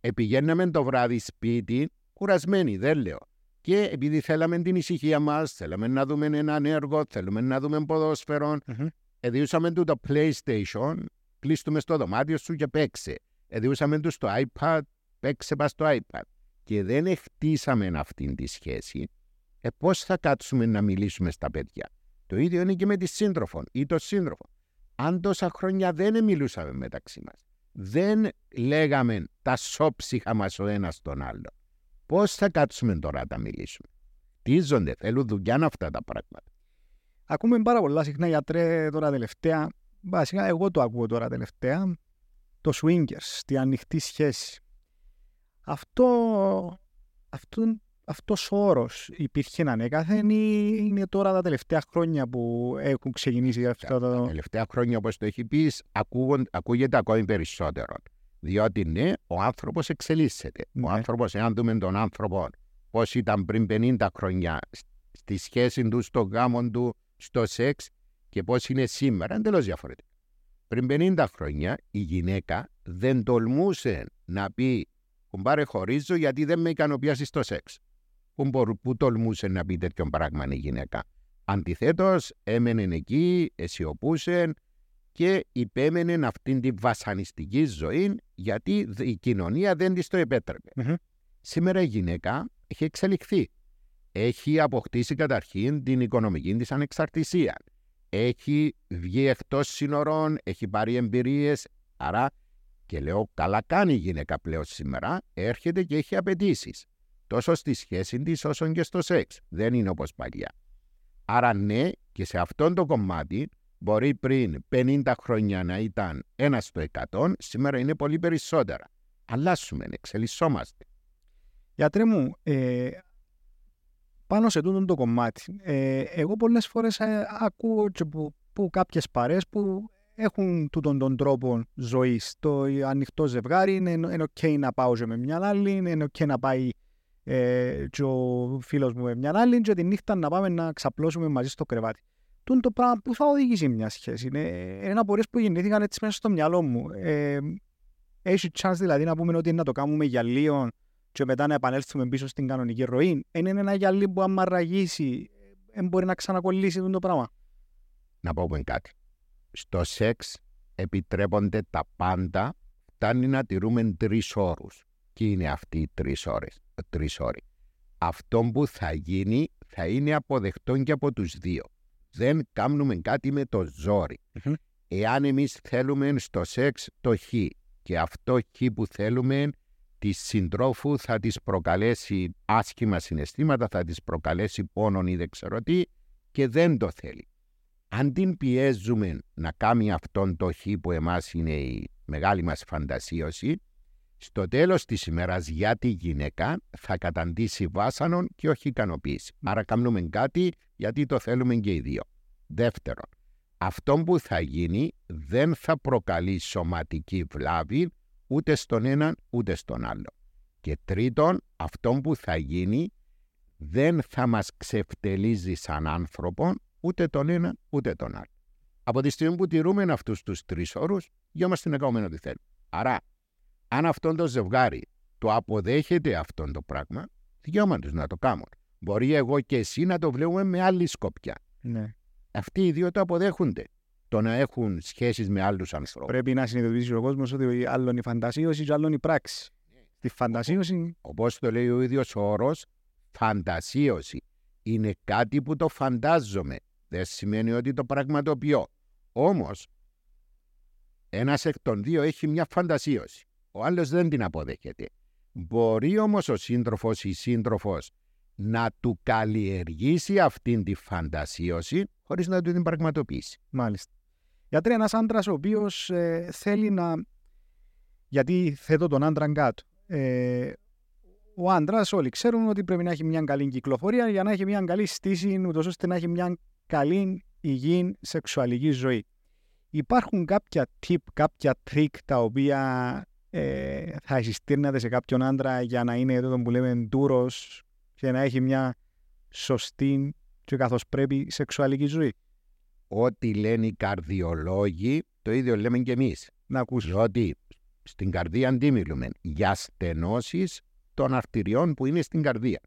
επηγαίναμε το βράδυ σπίτι, κουρασμένοι, δεν λέω. Και επειδή θέλαμε την ησυχία μας, θέλαμε να δούμε έναν έργο, θέλουμε να δούμε ποδόσφαιρο, εδιούσαμε του το PlayStation, κλείστουμε στο δωμάτιο σου και παίξε. Εδιούσαμε του το iPad, παίξε πας στο iPad. Και δεν χτίσαμε αυτήν τη σχέση, πώς θα κάτσουμε να μιλήσουμε στα παιδιά? Το ίδιο είναι και με τη σύντροφο ή τον σύντροφο. Αν τόσα χρόνια δεν μιλούσαμε μεταξύ μας, δεν λέγαμε τα σώψυχα μας ο ένας τον άλλο, πώς θα κάτσουμε τώρα να τα μιλήσουμε? Χτίζονται, θέλουν δουλειά αυτά τα πράγματα. Ακούμε πάρα πολλά συχνά, γιατρέ, τώρα τελευταία. Βασικά, εγώ το ακούω τώρα τελευταία. Το swingers, τη ανοιχτή σχέση. Αυτός ο όρος υπήρχε ανέκαθεν ή είναι τώρα τα τελευταία χρόνια που έχουν ξεκινήσει αυτό? Τα τελευταία χρόνια, όπως το έχει πει, ακούγεται ακόμη περισσότερο. Διότι ναι, ο άνθρωπος εξελίσσεται. Ναι. Ο άνθρωπος, εάν δούμε τον άνθρωπο πώς ήταν πριν 50 χρόνια στη σχέση του, στο γάμο του, στο σεξ και πώς είναι σήμερα, εντελώς διαφορετικό. Πριν 50 χρόνια η γυναίκα δεν τολμούσε να πει «Κουμπάρε, χωρίζω γιατί δεν με ικανοποιάσεις στο σεξ». Πού τολμούσε να πει τέτοιον πράγμα η γυναίκα? Αντιθέτως, έμενε εκεί, αισιοπούσε και υπέμενε αυτήν την βασανιστική ζωή γιατί η κοινωνία δεν της το επέτρεπε. Σήμερα η γυναίκα έχει εξελιχθεί. Έχει αποκτήσει καταρχήν την οικονομική της ανεξαρτησία. Έχει βγει εκτός σύνορων, έχει πάρει εμπειρίες. Άρα, και λέω, καλά κάνει η γυναίκα πλέον σήμερα, έρχεται και έχει απαιτήσεις. Τόσο στη σχέση της όσο και στο σεξ. Δεν είναι όπως παλιά. Άρα ναι, και σε αυτόν το κομμάτι μπορεί πριν 50 χρόνια να ήταν 1 στο 100, σήμερα είναι πολύ περισσότερα. Αλλάσουμε, εξελισσόμαστε. Γιατρέ μου, πάνω σε τούτο το κομμάτι, εγώ πολλές φορές ακούω που κάποιες παρέες που έχουν τούτον τον τρόπο ζωής. Το ανοιχτό ζευγάρι είναι ok να πάω και με μια άλλη, είναι ok να πάει και ο φίλος μου με μια άλλη και τη νύχτα να πάμε να ξαπλώσουμε μαζί στο κρεβάτι. Τούν το πράγμα που θα οδηγήσει μια σχέση. Είναι ένα πορεία που γεννήθηκαν έτσι μέσα στο μυαλό μου. Έχει chance δηλαδή να πούμε ότι είναι να το κάνουμε για λίγο, και μετά να επανέλθουμε πίσω στην κανονική ροή, είναι ένα γυαλί που άμα ραγίσει, μπορεί να ξανακολλήσει το πράγμα. Να πω κάτι. Στο σεξ επιτρέπονται τα πάντα, φτάνει να τηρούμε 3 ώρους. Και είναι αυτοί οι 3 ώρες. Αυτό που θα γίνει θα είναι αποδεκτό και από τους δύο. Δεν κάνουμε κάτι με το ζόρι. Mm-hmm. Εάν εμείς θέλουμε στο σεξ το χ και αυτό χ που θέλουμε τη συντρόφου θα της προκαλέσει άσχημα συναισθήματα, θα της προκαλέσει πόνον ή δεν ξέρω τι και δεν το θέλει. Αν την πιέζουμε να κάνει αυτόν το χ που εμάς είναι η μεγάλη μας φαντασίωση, στο τέλος της ημέρας για τη γυναίκα θα καταντήσει βάσανον και όχι ικανοποίηση. Άρα κάνουμε κάτι γιατί το θέλουμε και οι δύο. Δεύτερον, αυτό που θα γίνει δεν θα προκαλεί σωματική βλάβη ούτε στον έναν ούτε στον άλλο. Και τρίτον, αυτό που θα γίνει δεν θα μας ξεφτελίζει σαν άνθρωπο ούτε τον έναν ούτε τον άλλο. Από τη στιγμή που τηρούμε αυτούς τους 3 όρους, γιόμαστε να κάνουμε ό,τι θέλουμε. Άρα, αν αυτό το ζευγάρι το αποδέχεται αυτό το πράγμα, δικαίωμα τους να το κάνουν. Μπορεί εγώ και εσύ να το βλέπουμε με άλλη σκοπιά. Ναι. Αυτοί οι δύο το αποδέχονται. Το να έχουν σχέσεις με άλλους ανθρώπους. Πρέπει να συνειδητοποιήσει ο κόσμος ότι άλλον η φαντασίωση και άλλον η πράξη. Ναι. Τη φαντασίωση. Όπως το λέει ο ίδιος ο όρος, φαντασίωση. Είναι κάτι που το φαντάζομαι. Δεν σημαίνει ότι το πραγματοποιώ. Όμως, ένας εκ των δύο έχει μια φαντασίωση. Ο άλλος δεν την αποδέχεται. Μπορεί όμως ο σύντροφος ή η σύντροφος να του καλλιεργήσει αυτήν τη φαντασίωση χωρίς να του την πραγματοποιήσει. Μάλιστα. Γιατρέ, ένας άντρας ο οποίος θέλει να... Γιατί θέτω τον άντρα κάτω. Ο άντρας όλοι ξέρουν ότι πρέπει να έχει μια καλή κυκλοφορία για να έχει μια καλή στήση, ούτως ώστε να έχει μια καλή υγιή σεξουαλική ζωή. Υπάρχουν κάποια tip, κάποια trick τα οποία... θα συστήρνατε σε κάποιον άντρα για να είναι εδώ που λέμε ντούρος και να έχει μια σωστή και καθώς πρέπει σεξουαλική ζωή. Ό,τι λένε οι καρδιολόγοι, το ίδιο λέμε και εμείς. Να ακούσουμε. Ότι στην καρδία αντίμιλουμε για στενώσεις των αρτηριών που είναι στην καρδία.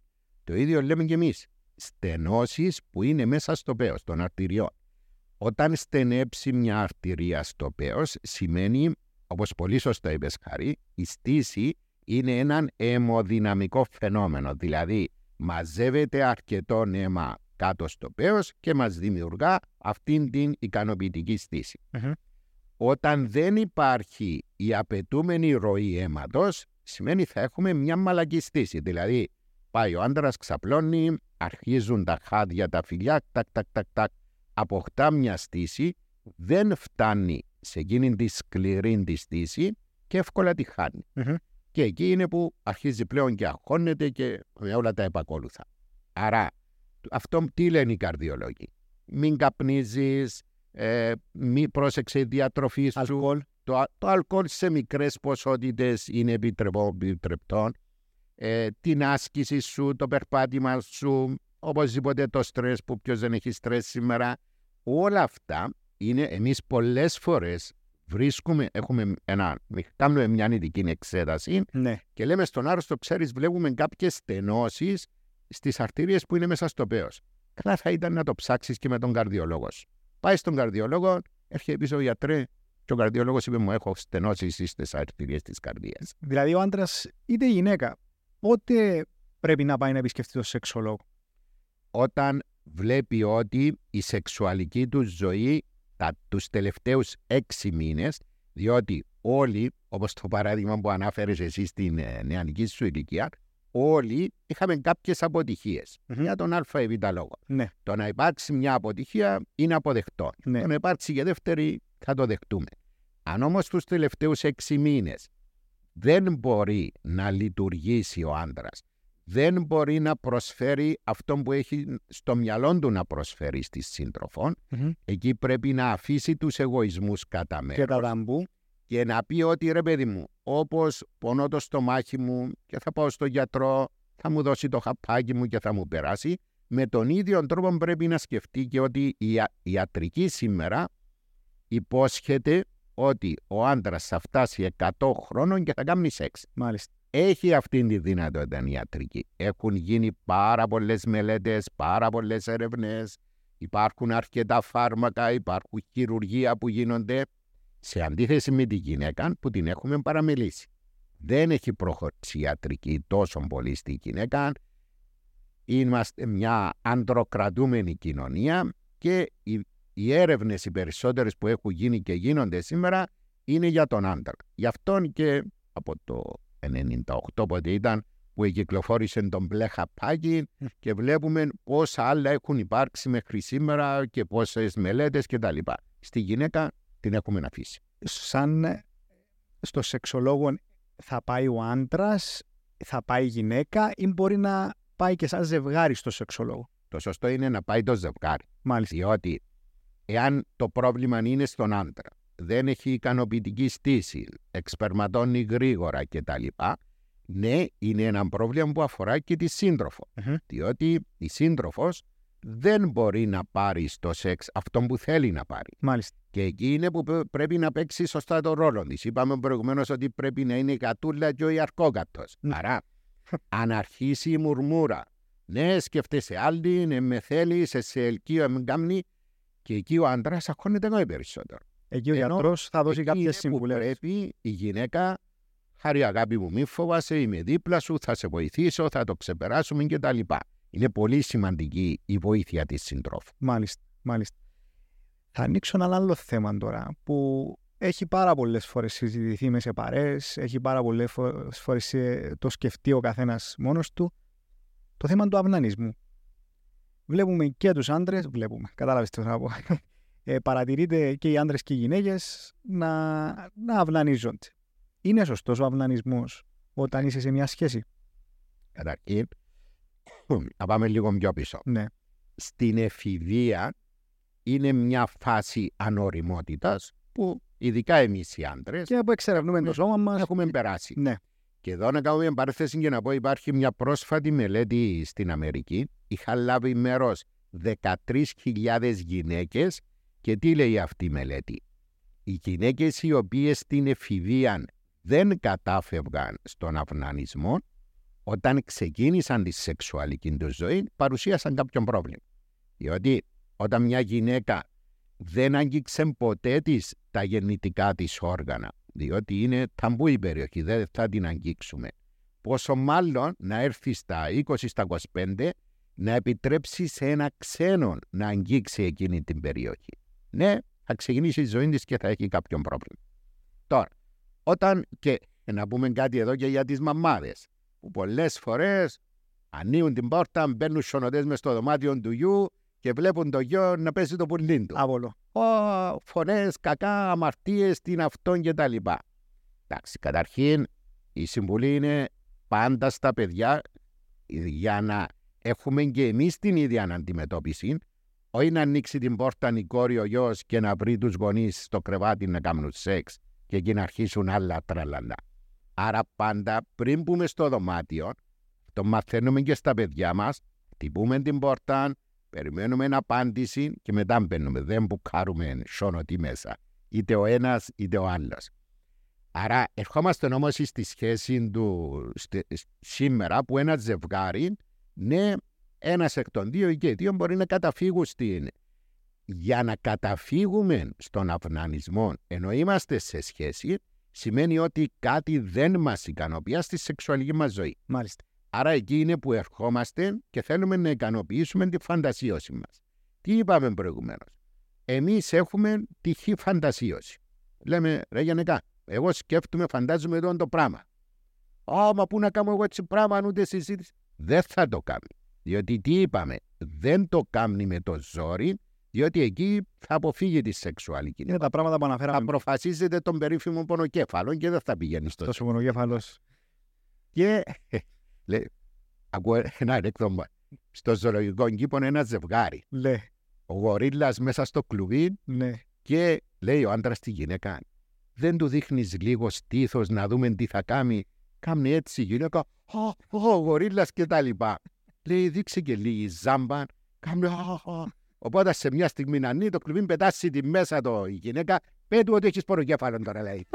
Το ίδιο λέμε και εμείς. Στενώσεις που είναι μέσα στο πέος των αρτηριών. Όταν στενέψει μια αρτηρία στο πέος, σημαίνει, όπως πολύ σωστά είπες Χάρη, η στήση είναι έναν αιμοδυναμικό φαινόμενο. Δηλαδή, μαζεύεται αρκετό αίμα κάτω στο πέος και μας δημιουργά αυτήν την ικανοποιητική στήση. Mm-hmm. Όταν δεν υπάρχει η απαιτούμενη ροή αίματος, σημαίνει θα έχουμε μια μαλακή στήση. Δηλαδή, πάει ο άντρας, ξαπλώνει, αρχίζουν τα χάδια, τα φιλιά, τακ, αποκτά μια στήση, δεν φτάνει σε εκείνη τη σκληρή τη στήση και εύκολα τη χάνει. Mm-hmm. Και εκεί είναι που αρχίζει πλέον και αγχώνεται και με όλα τα επακόλουθα. Άρα, αυτό τι λένε οι καρδιολόγοι. Μην καπνίζεις, μην πρόσεξε η διατροφή σου. Αλκοόλ. Το αλκοόλ σε μικρές ποσότητες είναι επιτρεπτό. Την άσκηση σου, το περπάτημα σου, οπωσδήποτε το στρες που ποιος δεν έχει στρες σήμερα. Όλα αυτά είναι, εμείς πολλές φορές βρίσκουμε, κάνουμε μια ειδική εξέταση, ναι, και λέμε στον άρρωστο, ξέρεις, βλέπουμε κάποιες στενώσεις στις αρτηρίες που είναι μέσα στο πέος. Καλά θα ήταν να το ψάξεις και με τον καρδιολόγο. Πάει στον καρδιολόγο, έρχεται πίσω ο γιατρέ και ο καρδιολόγος είπε μου έχω στενώσεις στις αρτηρίες της καρδίας. Δηλαδή ο άντρας είτε η γυναίκα, πότε πρέπει να πάει να επισκεφτεί τον σεξολόγο? Όταν βλέπει ότι η σεξουαλική του ζωή τους τελευταίους 6 μήνες, διότι όλοι, όπως το παράδειγμα που ανάφερες εσύ στην νεανική σου ηλικία, όλοι είχαμε κάποιες αποτυχίες, mm-hmm, για τον ΑΒ λόγο. Ναι. Το να υπάρξει μια αποτυχία είναι αποδεκτό. Ναι. Το να υπάρξει και δεύτερη θα το δεχτούμε. Αν όμως τους τελευταίους 6 μήνες δεν μπορεί να λειτουργήσει ο άντρας, δεν μπορεί να προσφέρει αυτό που έχει στο μυαλό του να προσφέρει στις σύντροφων, mm-hmm, εκεί πρέπει να αφήσει τους εγωισμούς κατά μέρος. Και τα δαμπού. Και να πει ότι ρε παιδί μου, όπως πονώ το στομάχι μου και θα πάω στο γιατρό, θα μου δώσει το χαπάκι μου και θα μου περάσει, με τον ίδιο τρόπο πρέπει να σκεφτεί και ότι η ιατρική σήμερα υπόσχεται ότι ο άντρας θα φτάσει 100 χρόνων και θα κάνει σεξ. Μάλιστα. έχει αυτήν τη δυνατότητα η ιατρική. Έχουν γίνει πάρα πολλές μελέτες, πάρα πολλές ερευνές, υπάρχουν αρκετά φάρμακα, υπάρχουν χειρουργία που γίνονται, σε αντίθεση με τη γυναίκα που την έχουμε παραμελήσει. Δεν έχει προχωρήσει η ιατρική τόσο πολύ στη γυναίκα. Είμαστε μια ανδροκρατούμενη κοινωνία και οι έρευνες οι περισσότερες που έχουν γίνει και γίνονται σήμερα είναι για τον άντρα. Γι' αυτόν και από το 1998 πότε ήταν που εγκυκλοφόρησε τον μπλε χαπάκι και βλέπουμε πόσα άλλα έχουν υπάρξει μέχρι σήμερα και πόσες μελέτες κτλ. Στη γυναίκα την έχουμε αφήσει. Σαν στο σεξολόγο θα πάει ο άντρας, θα πάει η γυναίκα ή μπορεί να πάει και σαν ζευγάρι στο σεξολόγο? Το σωστό είναι να πάει το ζευγάρι. Μάλιστα. Διότι εάν το πρόβλημα είναι στον άντρα, δεν έχει ικανοποιητική στήση, εξπερματώνει γρήγορα κτλ. Ναι, είναι ένα πρόβλημα που αφορά και τη σύντροφο. Διότι η σύντροφος δεν μπορεί να πάρει στο σεξ αυτό που θέλει να πάρει. Μάλιστα. Και εκεί είναι που πρέπει να παίξει σωστά το ρόλο της. Είπαμε προηγουμένως ότι πρέπει να είναι η κατούλα και ο ιαρκόκατος. Άρα, αν αρχίσει η μουρμούρα, ναι, σκέφτεσαι άλλη, ναι, με θέλει, σε ελκύω, με κάμνη, και εκεί ο άντρας αγχώνεται ακόμα περισσότερο. Εκεί ο γιατρός θα δώσει κάποιες συμβουλές. Πρέπει η γυναίκα, χάρη αγάπη μου, μη φοβάσαι, είμαι δίπλα σου, θα σε βοηθήσω, θα το ξεπεράσουμε κτλ. Είναι πολύ σημαντική η βοήθεια της συντρόφου. Μάλιστα, μάλιστα. Θα ανοίξω ένα άλλο θέμα τώρα που έχει πάρα πολλές φορές συζητηθεί με σε παρέες, έχει πάρα πολλές φορές το σκεφτεί ο καθένας μόνος του. Το θέμα του αυνανισμού. Βλέπουμε και τους άντρες, κατάλαβες τι θα πω. Παρατηρείται και οι άντρες και οι γυναίκες να αυνανίζονται. Είναι σωστός ο αυνανισμός όταν είσαι σε μια σχέση? Καταρχήν, να πάμε λίγο πιο πίσω. Ναι. Στην εφηβεία είναι μια φάση ανοριμότητας που ειδικά εμείς οι άντρες και που εξερευνούμε το σώμα μας έχουμε περάσει. Ναι. Και εδώ να κάνουμε παρένθεση και να πω υπάρχει μια πρόσφατη μελέτη στην Αμερική. Είχα λάβει μέρος 13.000 γυναίκες και τι λέει αυτή η μελέτη? Οι γυναίκες οι οποίες στην εφηβεία δεν κατάφευγαν στον αυνανισμό, όταν ξεκίνησαν τη σεξουαλική του ζωή παρουσίασαν κάποιο πρόβλημα. Διότι όταν μια γυναίκα δεν άγγιξε ποτέ της τα γεννητικά της όργανα, διότι είναι ταμπού η περιοχή, δεν θα την αγγίξουμε. Πόσο μάλλον να έρθει στα 20, στα 25, να επιτρέψει σε ένα ξένο να αγγίξει εκείνη την περιοχή. Ναι, θα ξεκινήσει η ζωή της και θα έχει κάποιο πρόβλημα. Τώρα, όταν και να πούμε κάτι εδώ και για τις μαμάδες, που πολλές φορές ανοίγουν την πόρτα, μπαίνουν σονωτές μες στο δωμάτιο του γιου και βλέπουν το γιο να πέσει το πουλί του. Άβολο. Φωνές, κακά, αμαρτίες, την αυτόν και τα λοιπά. Εντάξει, καταρχήν η συμβουλή είναι πάντα στα παιδιά για να έχουμε και εμείς την ίδια αντιμετώπιση, όχι να ανοίξει την πόρτα η κόρη ο γιος και να βρει τους γονείς στο κρεβάτι να κάνουν σεξ και εκεί να αρχίσουν άλλα τραλαλά. Άρα πάντα πριν μπούμε στο δωμάτιο, το μαθαίνουμε και στα παιδιά μας, χτυπούμε την πόρτα, περιμένουμε απάντηση και μετά μπαίνουμε. Δεν μπουκάρουμε σώνωτη μέσα. Είτε ο ένας είτε ο άλλος. Άρα ερχόμαστε όμως στη σχέση του σήμερα που ένα ζευγάρι, ναι, ένας εκ των δύο ή και οι δύο μπορεί να καταφύγουν στην... Για να καταφύγουμε στον αυνανισμό, ενώ είμαστε σε σχέση, σημαίνει ότι κάτι δεν μας ικανοποιεί στη σεξουαλική μας ζωή. Μάλιστα. Άρα εκεί είναι που ερχόμαστε και θέλουμε να ικανοποιήσουμε τη φαντασίωση μας. Τι είπαμε προηγουμένως? Εμείς έχουμε τυχή φαντασίωση. Λέμε, ρε Γιαννικά, εγώ σκέφτομαι, φαντάζομαι εδώ το πράγμα. Μα πού να κάνω εγώ έτσι πράγμα, αν ούτε συζήτηση. Δεν θα το κάνει. Διότι τι είπαμε, δεν το κάνει με το ζόρι, διότι εκεί θα αποφύγει τη σεξουαλική. Είναι τα πράγματα που αναφέραμε. Θα προφασίζεται τον περίφημο πονοκέφαλο και δεν θα πηγαίνει στο πονοκέφαλο. Και. Λέει, ακούω ένα έκδομα. Στο ζωολογικό κήπο ένα ζευγάρι. Λε. Ο γορίλας μέσα στο κλουβί. Λε. Και λέει ο άντρας τη γυναίκα, δεν του δείχνεις λίγο στήθος να δούμε τι θα κάνει? Κάμνει έτσι η γυναίκα, ο γορίλας και τα λοιπά. Λέει, δείξε και λίγη ζάμπα. Κάμνει, Οπότε σε μια στιγμή να νεί το κλουβί, πετάσει τη μέσα η γυναίκα, πέτου ότι έχεις πονοκέφαλο τώρα λέει.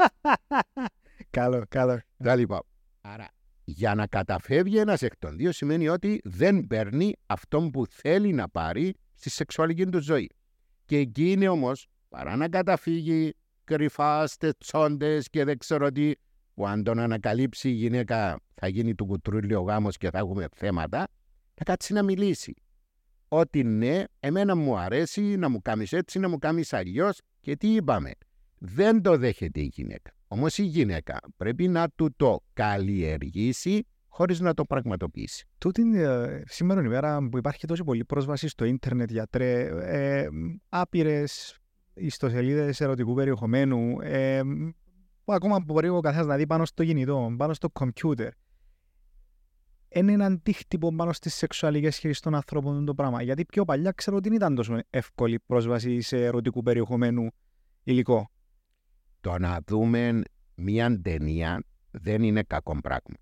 Καλό, καλό. Τα λοιπά. Άρα. Για να καταφεύγει ένας εκ των δύο σημαίνει ότι δεν παίρνει αυτόν που θέλει να πάρει στη σεξουαλική του ζωή. Και εκεί είναι όμως, παρά να καταφύγει κρυφά στις τσόντες και δεν ξέρω τι, που αν τον ανακαλύψει η γυναίκα θα γίνει του κουτρούλι ο γάμος και θα έχουμε θέματα, να κάτσει να μιλήσει. Ότι ναι, εμένα μου αρέσει να μου κάνεις έτσι, να μου κάνεις αλλιώς, και τι είπαμε. Δεν το δέχεται η γυναίκα. Όμως η γυναίκα πρέπει να του το καλλιεργήσει χωρίς να το πραγματοποιήσει. Τούτην σήμερα η μέρα που υπάρχει τόσο πολύ πρόσβαση στο ίντερνετ, γιατρέ, άπειρες ιστοσελίδες ερωτικού περιεχομένου, που ακόμα μπορεί ο καθένας να δει πάνω στο κινητό, πάνω στο κομπιούτερ. Είναι ένα αντίκτυπο πάνω στις σεξουαλικές σχέσεις των ανθρώπων το πράγμα. Γιατί πιο παλιά ξέρω ότι δεν ήταν τόσο εύκολη πρόσβαση σε ερωτικού περιεχομένου υλικό. Το να δούμε μια ταινία δεν είναι κακό πράγμα.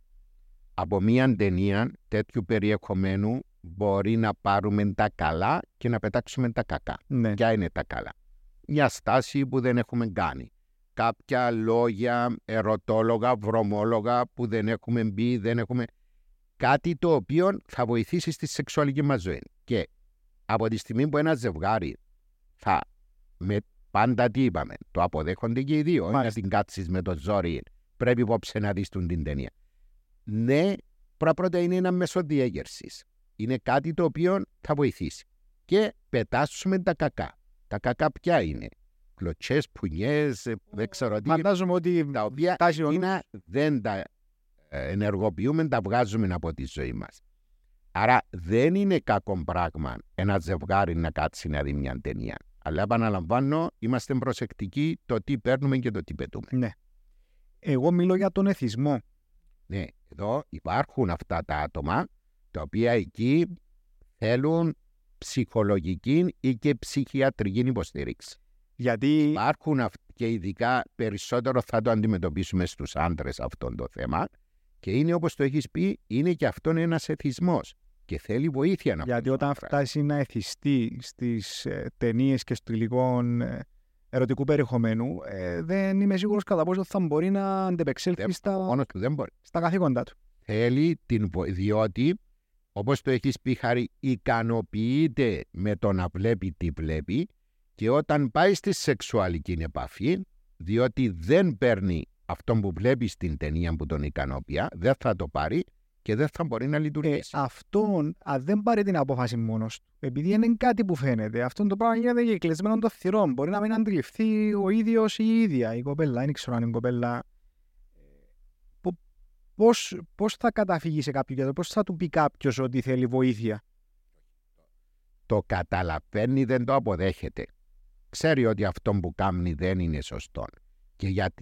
Από μια ταινία τέτοιου περιεχομένου μπορεί να πάρουμε τα καλά και να πετάξουμε τα κακά. Ναι. Ποια είναι τα καλά? Μια στάση που δεν έχουμε κάνει. Κάποια λόγια ερωτόλογα, βρωμόλογα που δεν έχουμε μπει, δεν έχουμε... Κάτι το οποίο θα βοηθήσει στη σεξουαλική μας ζωή. Και από τη στιγμή που ένα ζευγάρι θα... Πάντα τι είπαμε, το αποδέχονται και οι δύο. Μάλιστα. Να την κάτσεις με το ζόρι, πρέπει υπόψε να δεις την ταινία. Ναι, πρώτα είναι ένα μέσο διέγερσης. Είναι κάτι το οποίο θα βοηθήσει. Και πετάσουμε τα κακά. Τα κακά ποια είναι? Κλωτσές, πουνιές, δεν ξέρω τι. Φαντάζομαι ότι τα οποία είναι, δεν τα ενεργοποιούμε, τα βγάζουμε από τη ζωή μας. Άρα δεν είναι κακό πράγμα ένα ζευγάρι να κάτσει να δει μια ταινία. Αλλά επαναλαμβάνω, είμαστε προσεκτικοί το τι παίρνουμε και το τι πετούμε. Ναι. Εγώ μιλώ για τον εθισμό. Ναι, εδώ υπάρχουν αυτά τα άτομα τα οποία εκεί θέλουν ψυχολογική ή και ψυχιατρική υποστήριξη. Γιατί υπάρχουν και ειδικά περισσότερο θα το αντιμετωπίσουμε στους άντρες αυτό το θέμα, και είναι όπως το έχεις πει, είναι και αυτόν ένας εθισμός. Και θέλει βοήθεια να... Γιατί όταν φτάσει να εθιστεί στις ταινίες και στο υλικό ερωτικού περιεχομένου, δεν είμαι σίγουρος κατά πόσο θα μπορεί να αντεπεξέλθει στα καθήκοντά του. Θέλει την βοήθεια, διότι όπως το έχεις πει Χάρη, ικανοποιείται με το να βλέπει τι βλέπει, και όταν πάει στη σεξουαλική επαφή, διότι δεν παίρνει αυτόν που βλέπει στην ταινία που τον ικανοποιεί, δεν θα το πάρει και δεν θα μπορεί να λειτουργήσει. Αυτόν, αν δεν πάρει την απόφαση μόνος του, επειδή είναι κάτι που φαίνεται, αυτό το πράγμα γίνεται και κλεισμένο των θυρών. Μπορεί να μην αντιληφθεί ο ίδιος ή η ίδια η κοπέλα, δεν ξέρω αν είναι η κοπέλα. Πώς θα καταφύγει σε κάποιον γιατρό, πώς θα του πει κάποιος ότι θέλει βοήθεια? Το καταλαβαίνει, δεν το αποδέχεται. Ξέρει ότι αυτό που κάνει δεν είναι σωστό.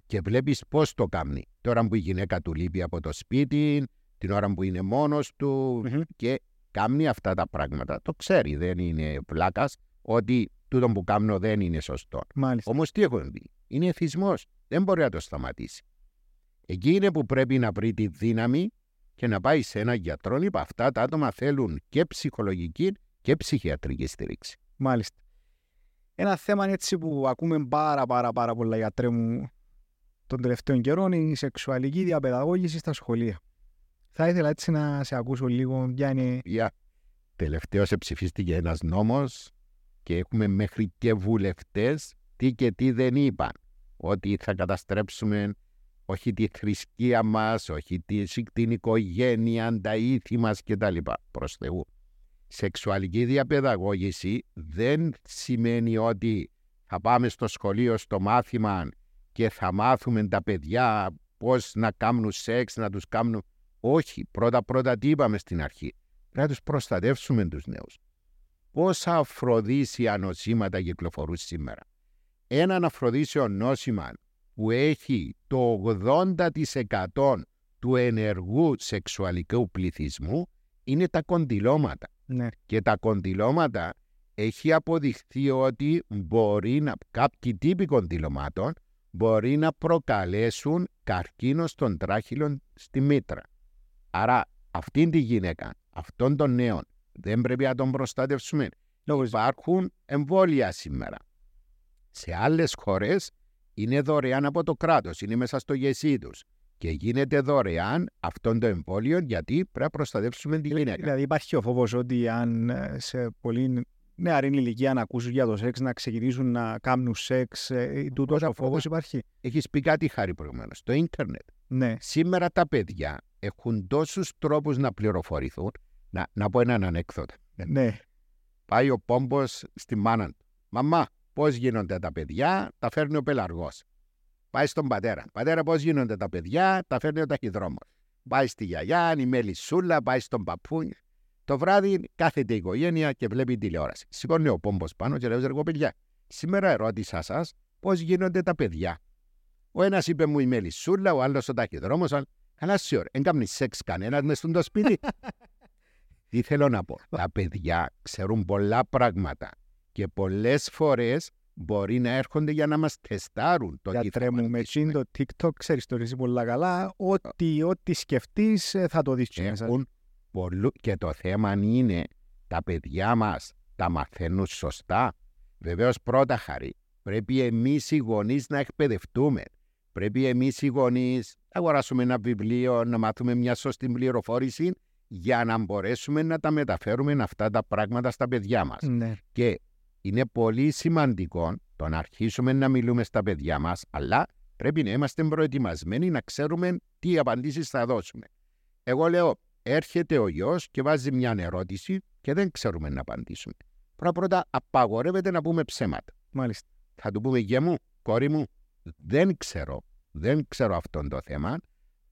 Και βλέπεις πώς το κάνει. Τώρα που η γυναίκα του λείπει από το σπίτι, την ώρα που είναι μόνος του, και κάνει αυτά τα πράγματα. Το ξέρει, δεν είναι πλάκας, ότι τούτο που κάνω δεν είναι σωστό. Μάλιστα. Όμως τι έχουμε πει? Είναι εθισμός. Δεν μπορεί να το σταματήσει. Εκεί είναι που πρέπει να βρει τη δύναμη και να πάει σε ένα γιατρό. Είπα, αυτά τα άτομα θέλουν και ψυχολογική και ψυχιατρική στήριξη. Μάλιστα. Ένα θέμα έτσι που ακούμε πάρα πολλά, γιατρέ μου, των τελευταίων καιρών, η σεξουαλική διαπαιδαγώγηση στα σχολεία. Θα ήθελα έτσι να σε ακούσω λίγο, Γιάννη. Τελευταίως ψηφίστηκε ένας νόμος και έχουμε μέχρι και βουλευτές τι και τι δεν είπαν. Ότι θα καταστρέψουμε όχι τη θρησκεία μας, όχι την οικογένεια, τα ήθη μας κτλ. Προς Θεού. Σεξουαλική διαπαιδαγώγηση δεν σημαίνει ότι θα πάμε στο σχολείο, στο μάθημα και θα μάθουμε τα παιδιά πώς να κάνουν σεξ, να τους κάνουν... Όχι, πρώτα τι είπαμε στην αρχή? Πρέπει να τους προστατεύσουμε τους νέους. Πόσα αφροδίσια νοσήματα κυκλοφορούν σήμερα? Έναν αφροδίσιο νόσημα που έχει το 80% του ενεργού σεξουαλικού πληθυσμού είναι τα κοντυλώματα. Ναι. Και τα κοντυλώματα έχει αποδειχθεί ότι κάποιοι τύποι κοντυλωμάτων μπορεί να προκαλέσουν καρκίνο των τράχυλων στη μήτρα. Άρα αυτήν τη γυναίκα, αυτών των νέων, δεν πρέπει να τον προστατεύσουμε. Υπάρχουν εμβόλια σήμερα. Σε άλλες χώρες είναι δωρεάν από το κράτος, είναι μέσα στο γεσί τους. Και γίνεται δωρεάν αυτόν το εμβόλιο γιατί πρέπει να προστατεύσουμε τη γυναίκα. Δηλαδή υπάρχει ο φόβος ότι αν σε πολύ νεαρή ηλικία να ακούσουν για το σεξ, να ξεκινήσουν να κάνουν σεξ, τούτος ο φόβος υπάρχει. Έχεις πει κάτι, Χάρη, προηγουμένως, το ίντερνετ. Ναι. Σήμερα τα παιδιά έχουν τόσους τρόπους να πληροφορηθούν. Να πω έναν ανέκδοτο. Ναι. Πάει ο πόμπος στη μάνα του. Μαμά, πώς γίνονται τα παιδιά, τα φέρνει ο πελαργός. Πάει στον πατέρα. Πατέρα, πώς γίνονται τα παιδιά, τα φέρνει ο ταχυδρόμος. Πάει στη γιαγιά, η μελισσούλα, πάει στον παππού. Το βράδυ κάθεται η οικογένεια και βλέπει τηλεόραση. Σηκώνει ο πόμπος πάνω και λέει: εγώ, παιδιά, σήμερα ερώτησα σας πώς γίνονται τα παιδιά. Ο ένας είπε μου η μελισσούλα, ο άλλος ο ταχυδρόμος. Καλά, σιωρ, δεν κάνει σεξ κανένας μες στο σπίτι. Τι θέλω να πω. Τα παιδιά ξέρουν πολλά πράγματα και πολλές φορές μπορεί να έρχονται για να μας τεστάρουν. Για τρέμουμε τσιν το TikTok, ξέρεις το ρίσι πολύ καλά. Ό,τι σκεφτείς θα το δεις. Και το θέμα είναι τα παιδιά μας τα μαθαίνουν σωστά. Βεβαίως πρώτα, Χαρή, πρέπει εμείς οι γονείς να εκπαιδευτούμε. Πρέπει εμείς οι γονείς να αγοράσουμε ένα βιβλίο, να μάθουμε μια σωστή πληροφόρηση για να μπορέσουμε να τα μεταφέρουμε αυτά τα πράγματα στα παιδιά μας. Ναι. Και είναι πολύ σημαντικό το να αρχίσουμε να μιλούμε στα παιδιά μας, αλλά πρέπει να είμαστε προετοιμασμένοι να ξέρουμε τι απαντήσεις θα δώσουμε. Εγώ λέω, έρχεται ο γιος και βάζει μια ερώτηση και δεν ξέρουμε να απαντήσουμε. Πρώτα απαγορεύεται να πούμε ψέματα. Μάλιστα. Θα του πούμε, γε μου, κόρη μου, δεν ξέρω αυτό το θέμα,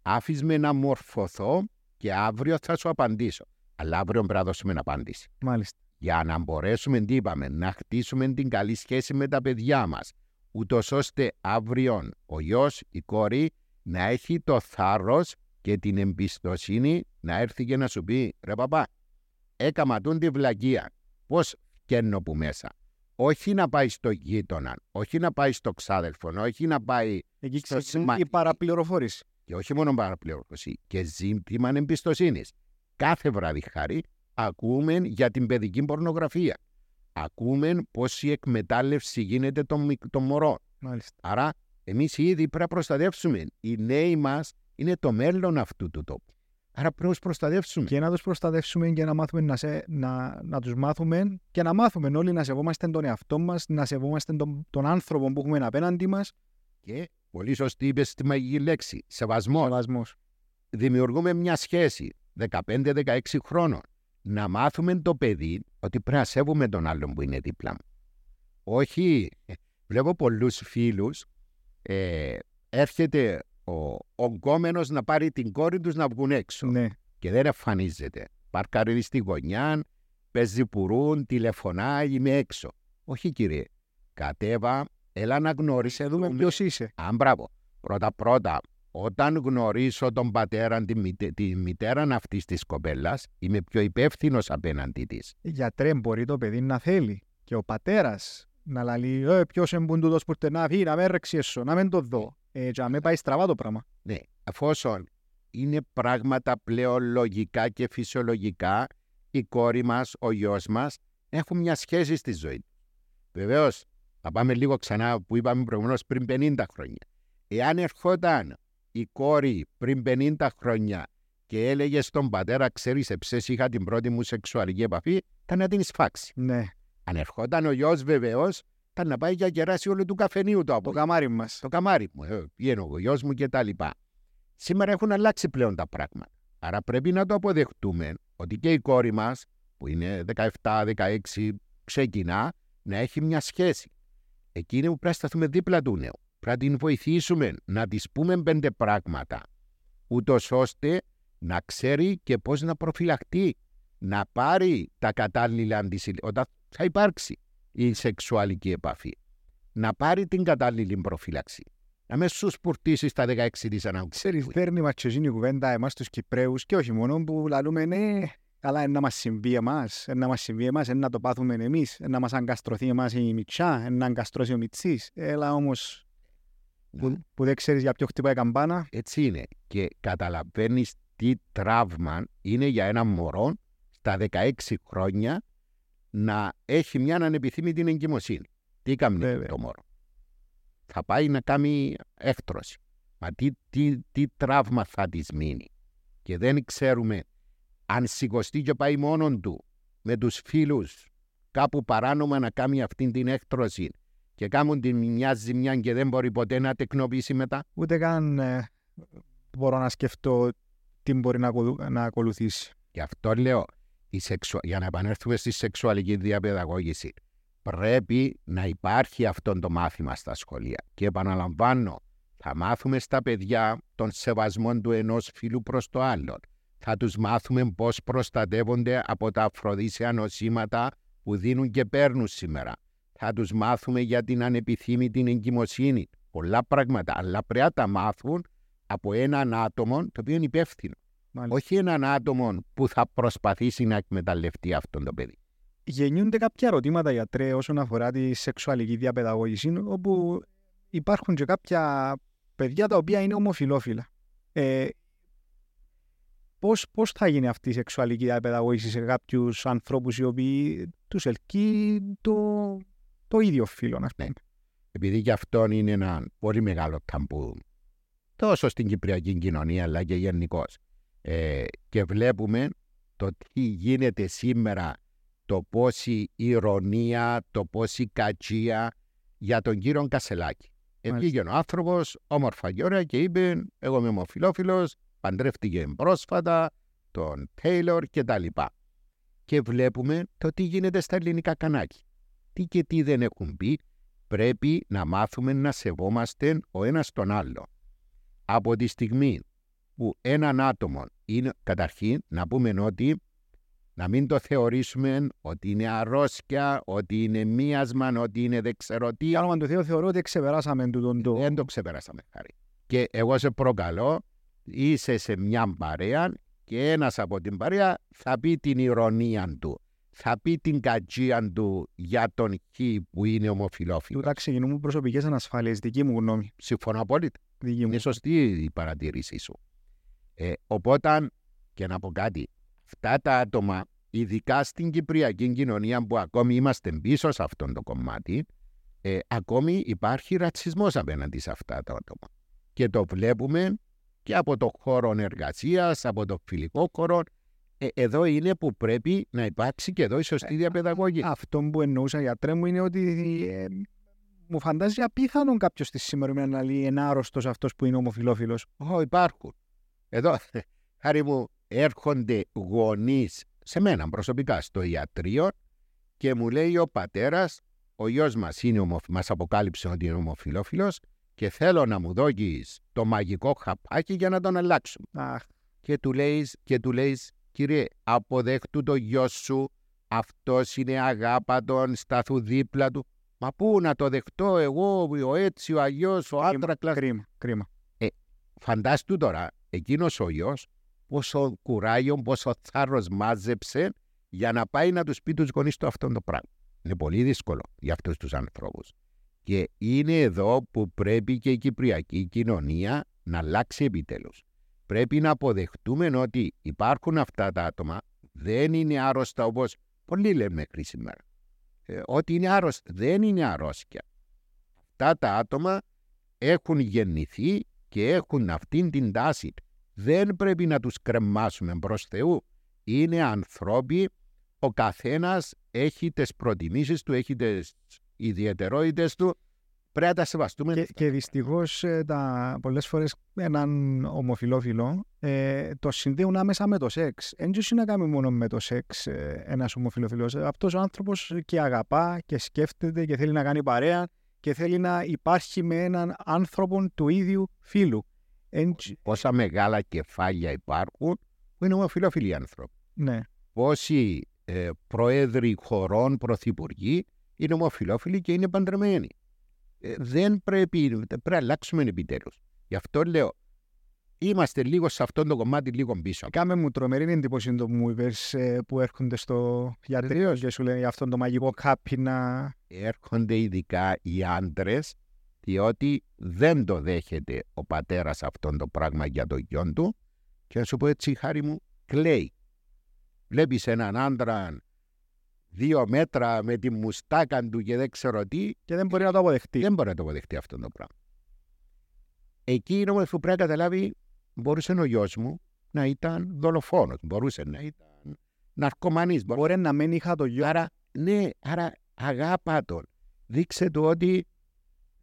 άφησμε να μορφωθώ και αύριο θα σου απαντήσω. Αλλά αύριο πρέπει να δώσουμε απάντηση. Μάλιστα. Για να μπορέσουμε, τι είπαμε, να χτίσουμε την καλή σχέση με τα παιδιά μας, ούτως ώστε αύριο ο γιος, η κόρη, να έχει το θάρρος και την εμπιστοσύνη να έρθει και να σου πει: ρε παπά, έκαμα τούν τη βλακεία. Πώς φτιάχνω που μέσα. Όχι να πάει στο γείτονα, όχι να πάει στο ξάδελφο, όχι να πάει. Εκεί ξεκινάει η παραπληροφόρηση. Και όχι μόνο παραπληροφόρηση, και ζήτημα εμπιστοσύνης. Κάθε βράδυ, Χάρη, ακούμε για την παιδική πορνογραφία. Ακούμε πώς η εκμετάλλευση γίνεται των μωρών. Άρα, εμείς ήδη πρέπει να προστατεύσουμε. Οι νέοι μας είναι το μέλλον αυτού του τόπου. Άρα, πρέπει να τους προστατεύσουμε. Και να τους προστατεύσουμε και να μάθουμε να τους μάθουμε και να μάθουμε όλοι να σεβόμαστε τον εαυτό μας, να σεβόμαστε τον άνθρωπο που έχουμε απέναντι μας. Και πολύ σωστή είπες τη μαγική λέξη. Σεβασμός. Δημιουργούμε μια σχέση 15-16 χρόνων. Να μάθουμε το παιδί ότι πρέπει να σέβουμε τον άλλον που είναι δίπλα μου. Όχι, βλέπω πολλούς φίλους, έρχεται ο γκόμενος να πάρει την κόρη τους να βγουν έξω. Ναι. Και δεν εμφανίζεται. Παρκάρει στη γωνιά, παίζει πουρούν, τηλεφωνάει, είμαι έξω. Όχι, κύριε, κατέβα, έλα να γνώρισε, δούμε ποιος είσαι. Μπράβο. Πρώτα, όταν γνωρίσω τον πατέρα, τη μητέρα αυτής της κοπέλας, είμαι πιο υπεύθυνος απέναντι της. Γιατρέ, μπορεί το παιδί να θέλει και ο πατέρας να λέει: ποιος εμπούντουτος που να βγει, να με έρξει εσώ, να με το δω. Για με πάει στραβά το πράγμα. Ναι, εφόσον είναι πράγματα πλέον λογικά και φυσιολογικά, η κόρη μας, ο γιος μας, έχουν μια σχέση στη ζωή. Βεβαίως, θα πάμε λίγο ξανά που είπαμε προηγουμένως πριν 50 χρόνια. Εάν ερχόταν η κόρη πριν 50 χρόνια και έλεγε στον πατέρα: ξέρεις, εψές είχα την πρώτη μου σεξουαλική επαφή, ήταν να την εισφάξει. Ναι. Αν ερχόταν ο γιος, βεβαίως, ήταν να πάει για κεράσει όλου του καφενείου το απόγευμα. Το καμάρι μου, πήγαινε ο γιος μου κτλ. Σήμερα έχουν αλλάξει πλέον τα πράγματα. Άρα πρέπει να το αποδεχτούμε ότι και η κόρη μας, που είναι 17-16, ξεκινά να έχει μια σχέση. Εκείνη που πρέπει να σταθούμε δίπλα του νέου. Πρέπει να την βοηθήσουμε, να της πούμε 5 πράγματα, ούτως ώστε να ξέρει και πώς να προφυλαχτεί, να πάρει τα κατάλληλα όταν θα υπάρξει η σεξουαλική επαφή, να πάρει την κατάλληλη προφύλαξη. Να με σου σπουρτήσεις τα 16 της ανάγκης. Ξέρεις, φέρνει μας και γίνει κουβέντα εμάς τους Κυπραίους και όχι μόνο που λαλούμε, ναι, καλά, να μας συμβεί εμάς, να το πάθουμε εμείς, να μας αγκαστρωθεί εμάς η Μητσιά, να αγκαστρώσει ο Μητσής. Έλα όμως. Που δεν ξέρεις για ποιο χτυπάει η καμπάνα. Έτσι είναι. Και καταλαβαίνεις τι τραύμα είναι για ένα μωρό στα 16 χρόνια να έχει μια ανεπιθύμητη εγκυμοσύνη. Τι κάνει το μωρό. Θα πάει να κάνει έκτρωση. Μα τι τραύμα θα της μείνει. Και δεν ξέρουμε αν σηκωστεί και πάει μόνον του με τους φίλους κάπου παράνομα να κάνει αυτήν την έκτρωση και κάνουν την μια ζημιά και δεν μπορεί ποτέ να τεκνοποιήσει μετά. Ούτε καν μπορώ να σκεφτώ τι μπορεί να ακολουθήσει. Γι' αυτό λέω, για να επανέλθουμε στη σεξουαλική διαπαιδαγώγηση, πρέπει να υπάρχει αυτό το μάθημα στα σχολεία. Και επαναλαμβάνω, θα μάθουμε στα παιδιά τον σεβασμό του ενός φίλου προς το άλλον. Θα τους μάθουμε πώς προστατεύονται από τα αφροδίσια νοσήματα που δίνουν και παίρνουν σήμερα. Θα τους μάθουμε για την ανεπιθύμητη εγκυμοσύνη. Πολλά πράγματα, αλλά πρέπει να τα μάθουν από έναν άτομο το οποίο είναι υπεύθυνο. Μάλιστα. Όχι έναν άτομο που θα προσπαθήσει να εκμεταλλευτεί αυτόν το παιδί. Γεννιούνται κάποια ερωτήματα, γιατρέ, όσον αφορά τη σεξουαλική διαπαιδαγώγηση, όπου υπάρχουν και κάποια παιδιά τα οποία είναι ομοφυλόφιλα. Πώς θα γίνει αυτή η σεξουαλική διαπαιδαγώγηση σε κάποιους ανθρώπους οι οποίοι τους ελκύει το ίδιο φύλο, να πούμε. Επειδή και αυτό είναι ένα πολύ μεγάλο ταμπού, τόσο στην κυπριακή κοινωνία αλλά και γενικώς. Και βλέπουμε το τι γίνεται σήμερα, το πόση ηρωνία, το πόση κατσία για τον κύριο Κασελάκη. Βγήκε ο άνθρωπος όμορφα και ωραία και είπε εγώ είμαι ομοφυλόφιλος, παντρεύτηκε πρόσφατα τον Τέιλορ και τα λοιπά. Και βλέπουμε το τι γίνεται στα ελληνικά κανάλια. Τι και τι δεν έχουν πει. Πρέπει να μάθουμε να σεβόμαστε ο ένας τον άλλο. Από τη στιγμή που έναν άτομο είναι, καταρχήν να πούμε ότι να μην το θεωρήσουμε ότι είναι αρρώσκια, ότι είναι μίασμα, ότι είναι δεν ξέρω τι. Άμα το θεωρώ ότι ξεπεράσαμε τούτον. Δεν το ξεπεράσαμε, Χάρη. Και εγώ σε προκαλώ, είσαι σε μια παρέα και ένας από την παρέα θα πει την ηρωνία του. Θα πει την κατζία του για τον χι που είναι ομοφυλόφιλος. Τούτα ξεκινούν προσωπικές ανασφάλειες, δική μου γνώμη. Συμφωνώ απόλυτα. Είναι σωστή η παρατήρησή σου. Οπότε, και να πω κάτι, αυτά τα άτομα, ειδικά στην κυπριακή κοινωνία που ακόμη είμαστε πίσω σε αυτό το κομμάτι, ακόμη υπάρχει ρατσισμός απέναντι σε αυτά τα άτομα. Και το βλέπουμε και από το χώρο εργασίας, από το φιλικό χώρο. Εδώ είναι που πρέπει να υπάρξει και εδώ η σωστή διαπαιδαγώγηση. Αυτό που εννοούσα, γιατρέ μου, είναι ότι μου φαντάζει απίθανον κάποιος τη σήμερα να λέει είναι άρρωστος αυτός που είναι ομοφυλόφιλος. Υπάρχουν. Εδώ, Χάρη μου, έρχονται γονείς σε μένα προσωπικά στο ιατρείο και μου λέει ο πατέρας, ο γιος μας μας αποκάλυψε ότι είναι ομοφυλόφιλος και θέλω να μου δώσεις το μαγικό χαπάκι για να τον αλλάξουμε. Και του λέει, κύριε, αποδέχτου το γιο σου, αυτός είναι αγάπατον, σταθού δίπλα του. Μα πού να το δεχτώ εγώ, ο έτσι, ο αγιός, ο άντρακλας. Κρίμα. Φαντάστου τώρα, εκείνος ο γιος, πόσο κουράγιο, πόσο θάρρος μάζεψε για να πάει να τους πει τους γονείς του αυτόν το πράγμα. Είναι πολύ δύσκολο για αυτούς τους ανθρώπους. Και είναι εδώ που πρέπει και η κυπριακή κοινωνία να αλλάξει επιτέλους. Πρέπει να αποδεχτούμε ότι υπάρχουν αυτά τα άτομα, δεν είναι άρρωστα όπως πολλοί λένε μέχρι σήμερα. Ότι είναι άρρωστα, δεν είναι αρρώσκια. Αυτά τα άτομα έχουν γεννηθεί και έχουν αυτήν την τάση. Δεν πρέπει να τους κρεμάσουμε προς Θεού. Είναι ανθρώποι, ο καθένας έχει τις προτιμήσεις του, έχει τις ιδιαιτερότητες του. Πρέπει να τα σεβαστούμε. Και δυστυχώς πολλές φορές έναν ομοφυλόφιλο το συνδέουν άμεσα με το σεξ. Έτσι να κάνει μόνο με το σεξ ένας ομοφυλόφιλος. Αυτός ο άνθρωπος και αγαπά και σκέφτεται και θέλει να κάνει παρέα και θέλει να υπάρχει με έναν άνθρωπο του ίδιου φύλου. Πόσα μεγάλα κεφάλια υπάρχουν που είναι ομοφυλόφιλοι άνθρωποι. Ναι. Πόσοι προέδροι χωρών, πρωθυπουργοί είναι ομοφυλόφιλοι και είναι παντρεμένοι. Δεν πρέπει να αλλάξουμε επιτέλους. Γι' αυτό λέω, είμαστε λίγο σε αυτό το κομμάτι, λίγο πίσω. Κάμε μου τρομερή εντύπωση το που μου είπες που έρχονται στο γιατρείο και σου λένε για αυτόν το μαγικό κάπι να. Έρχονται ειδικά οι άντρες, διότι δεν το δέχεται ο πατέρας αυτόν το πράγμα για τον γιον του. Και να σου πω έτσι, Χάρη μου, κλαίει. Βλέπεις έναν άντρα 2 μέτρα με τη μουστάκα του και δεν ξέρω τι. Και δεν μπορεί να το αποδεχτεί. Δεν μπορεί να το αποδεχτεί αυτό το πράγμα. Εκεί η νομοθεσία πρέπει να καταλάβει, μπορούσε ο γιος μου να ήταν δολοφόνος, μπορούσε να ήταν ναρκωμανής. Μπορεί να μην είχα το γιο. Άρα, ναι, αγάπα τον. Δείξε του ότι,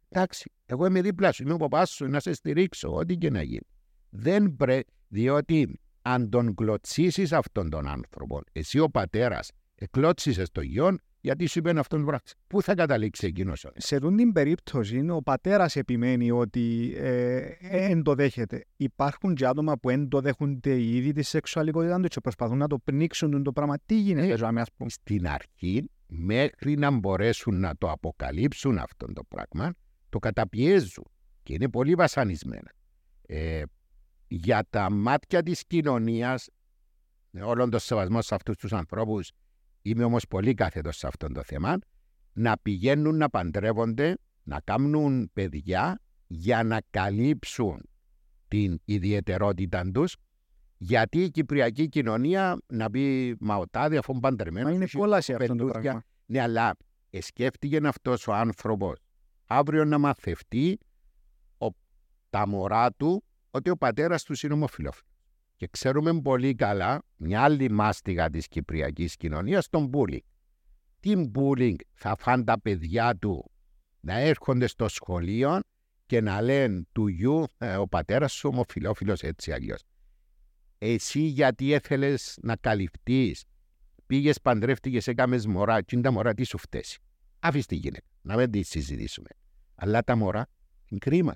εντάξει, εγώ είμαι δίπλα σου, είμαι ο παπάς σου, να σε στηρίξω, ό,τι και να γίνει. Δεν πρέπει, διότι αν τον κλωτσίσεις αυτόν τον άνθρωπο, εσύ ο πατέρας, εκλώτσισες το γιο, γιατί σου είπαν αυτόν τον πράξη. Πού θα καταλήξει εκείνος? Σε αυτήν την περίπτωση, ο πατέρας επιμένει ότι δεν το δέχεται. Υπάρχουν και άτομα που δεν το δέχονται ήδη τη σεξουαλικότητα του και προσπαθούν να το πνίξουν το πράγμα. Τι γίνεται, ας πούμε. Στην αρχή, μέχρι να μπορέσουν να το αποκαλύψουν αυτόν το πράγμα, το καταπιέζουν και είναι πολύ βασανισμένα. Για τα μάτια της κοινωνίας, όλον το σεβασμό σε αυτούς τους ανθρώπους, είμαι όμως πολύ κάθετος σε αυτό το θέμα, να πηγαίνουν να παντρεύονται, να κάνουν παιδιά για να καλύψουν την ιδιαιτερότητα τους, γιατί η κυπριακή κοινωνία να πει «Μα ο τάδε αφού παντρεμένο». Είναι πολλά σε αυτό το πράγμα. Ναι, αλλά σκέφτηκε αυτός ο άνθρωπος αύριο να μαθευτεί τα μωρά του ότι ο πατέρας του είναι ομοφυλόφιλος. Και ξέρουμε πολύ καλά μια άλλη μάστιγα της κυπριακής κοινωνίας, τον bullying. Τι bullying θα φάνε τα παιδιά του να έρχονται στο σχολείο και να λένε του γιου ο πατέρας σου ομοφυλόφιλος έτσι αλλιώς. Εσύ γιατί έθελες να καλυφτείς, πήγες παντρεύτηκες, έκαμες μωρά και είναι τα μωρά τι σου φταίσει. Αφήστε τη γυναίκα, να μην τη συζητήσουμε. Αλλά τα μωρά είναι κρίμα.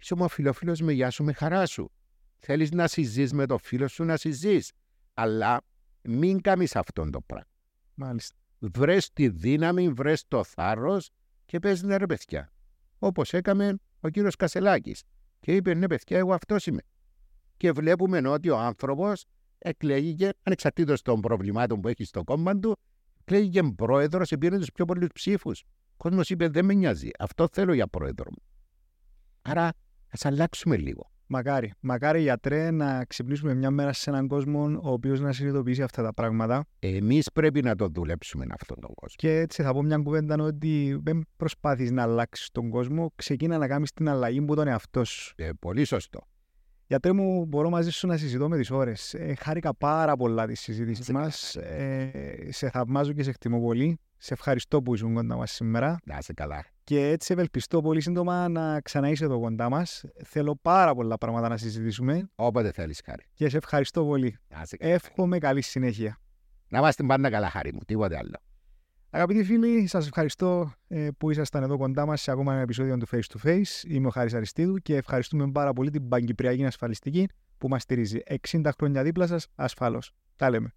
Είσαι ομοφυλόφιλος, με γεια σου, με χαρά σου. Θέλεις να συζείς με το φίλο σου, να συζείς. Αλλά μην κάνεις αυτόν το πράγμα. Μάλιστα. Βρες τη δύναμη, βρες το θάρρος και πες ναι ρε παιδιά. Όπως έκαμε ο κύριος Κασελάκης. Και είπε ναι παιδιά, εγώ αυτός είμαι. Και βλέπουμε ότι ο άνθρωπος εκλέγηκε, ανεξαρτήτως των προβλημάτων που έχει στο κόμμα του, εκλέγηκε πρόεδρος, πήρε τους πιο πολλούς ψήφους. Ο κόσμος είπε δεν με νοιάζει, αυτό θέλω για πρόεδρο μου. Άρα ας αλλάξουμε λίγο. Μακάρι, μακάρι γιατρέ να ξυπνήσουμε μια μέρα σε έναν κόσμο ο οποίος να συνειδητοποιήσει αυτά τα πράγματα. Εμείς πρέπει να το δουλέψουμε αυτόν τον κόσμο. Και έτσι θα πω μια κουβέντα ότι δεν προσπάθεις να αλλάξεις τον κόσμο, ξεκίνα να κάνεις την αλλαγή που τον εαυτό σου. Πολύ σωστό. Γιατρέ μου, μπορώ μαζί σου να συζητώ με τις ώρες. Χάρηκα πάρα πολλά τις συζήτησεις μας. Σε θαυμάζω και σε εκτιμώ πολύ. Σε ευχαριστώ που ήσουν κοντά μας σήμερα. Να είσαι καλά. Και έτσι ευελπιστώ πολύ σύντομα να ξαναείσαι εδώ κοντά μας. Θέλω πάρα πολλά πράγματα να συζητήσουμε. Όποτε θέλεις, Χάρη. Και σε ευχαριστώ πολύ. Εύχομαι καλή συνέχεια. Να είμαστε πάντα καλά, Χάρη μου. Τίποτε άλλο. Αγαπητοί φίλοι, σας ευχαριστώ που ήσασταν εδώ κοντά μας σε ακόμα ένα επεισόδιο του Face to Face. Είμαι ο Χάρης Αριστείδου και ευχαριστούμε πάρα πολύ την Παγκυπριακή Ασφαλιστική που μας στηρίζει. 60 χρόνια δίπλα σας, ασφαλώς. Τα λέμε.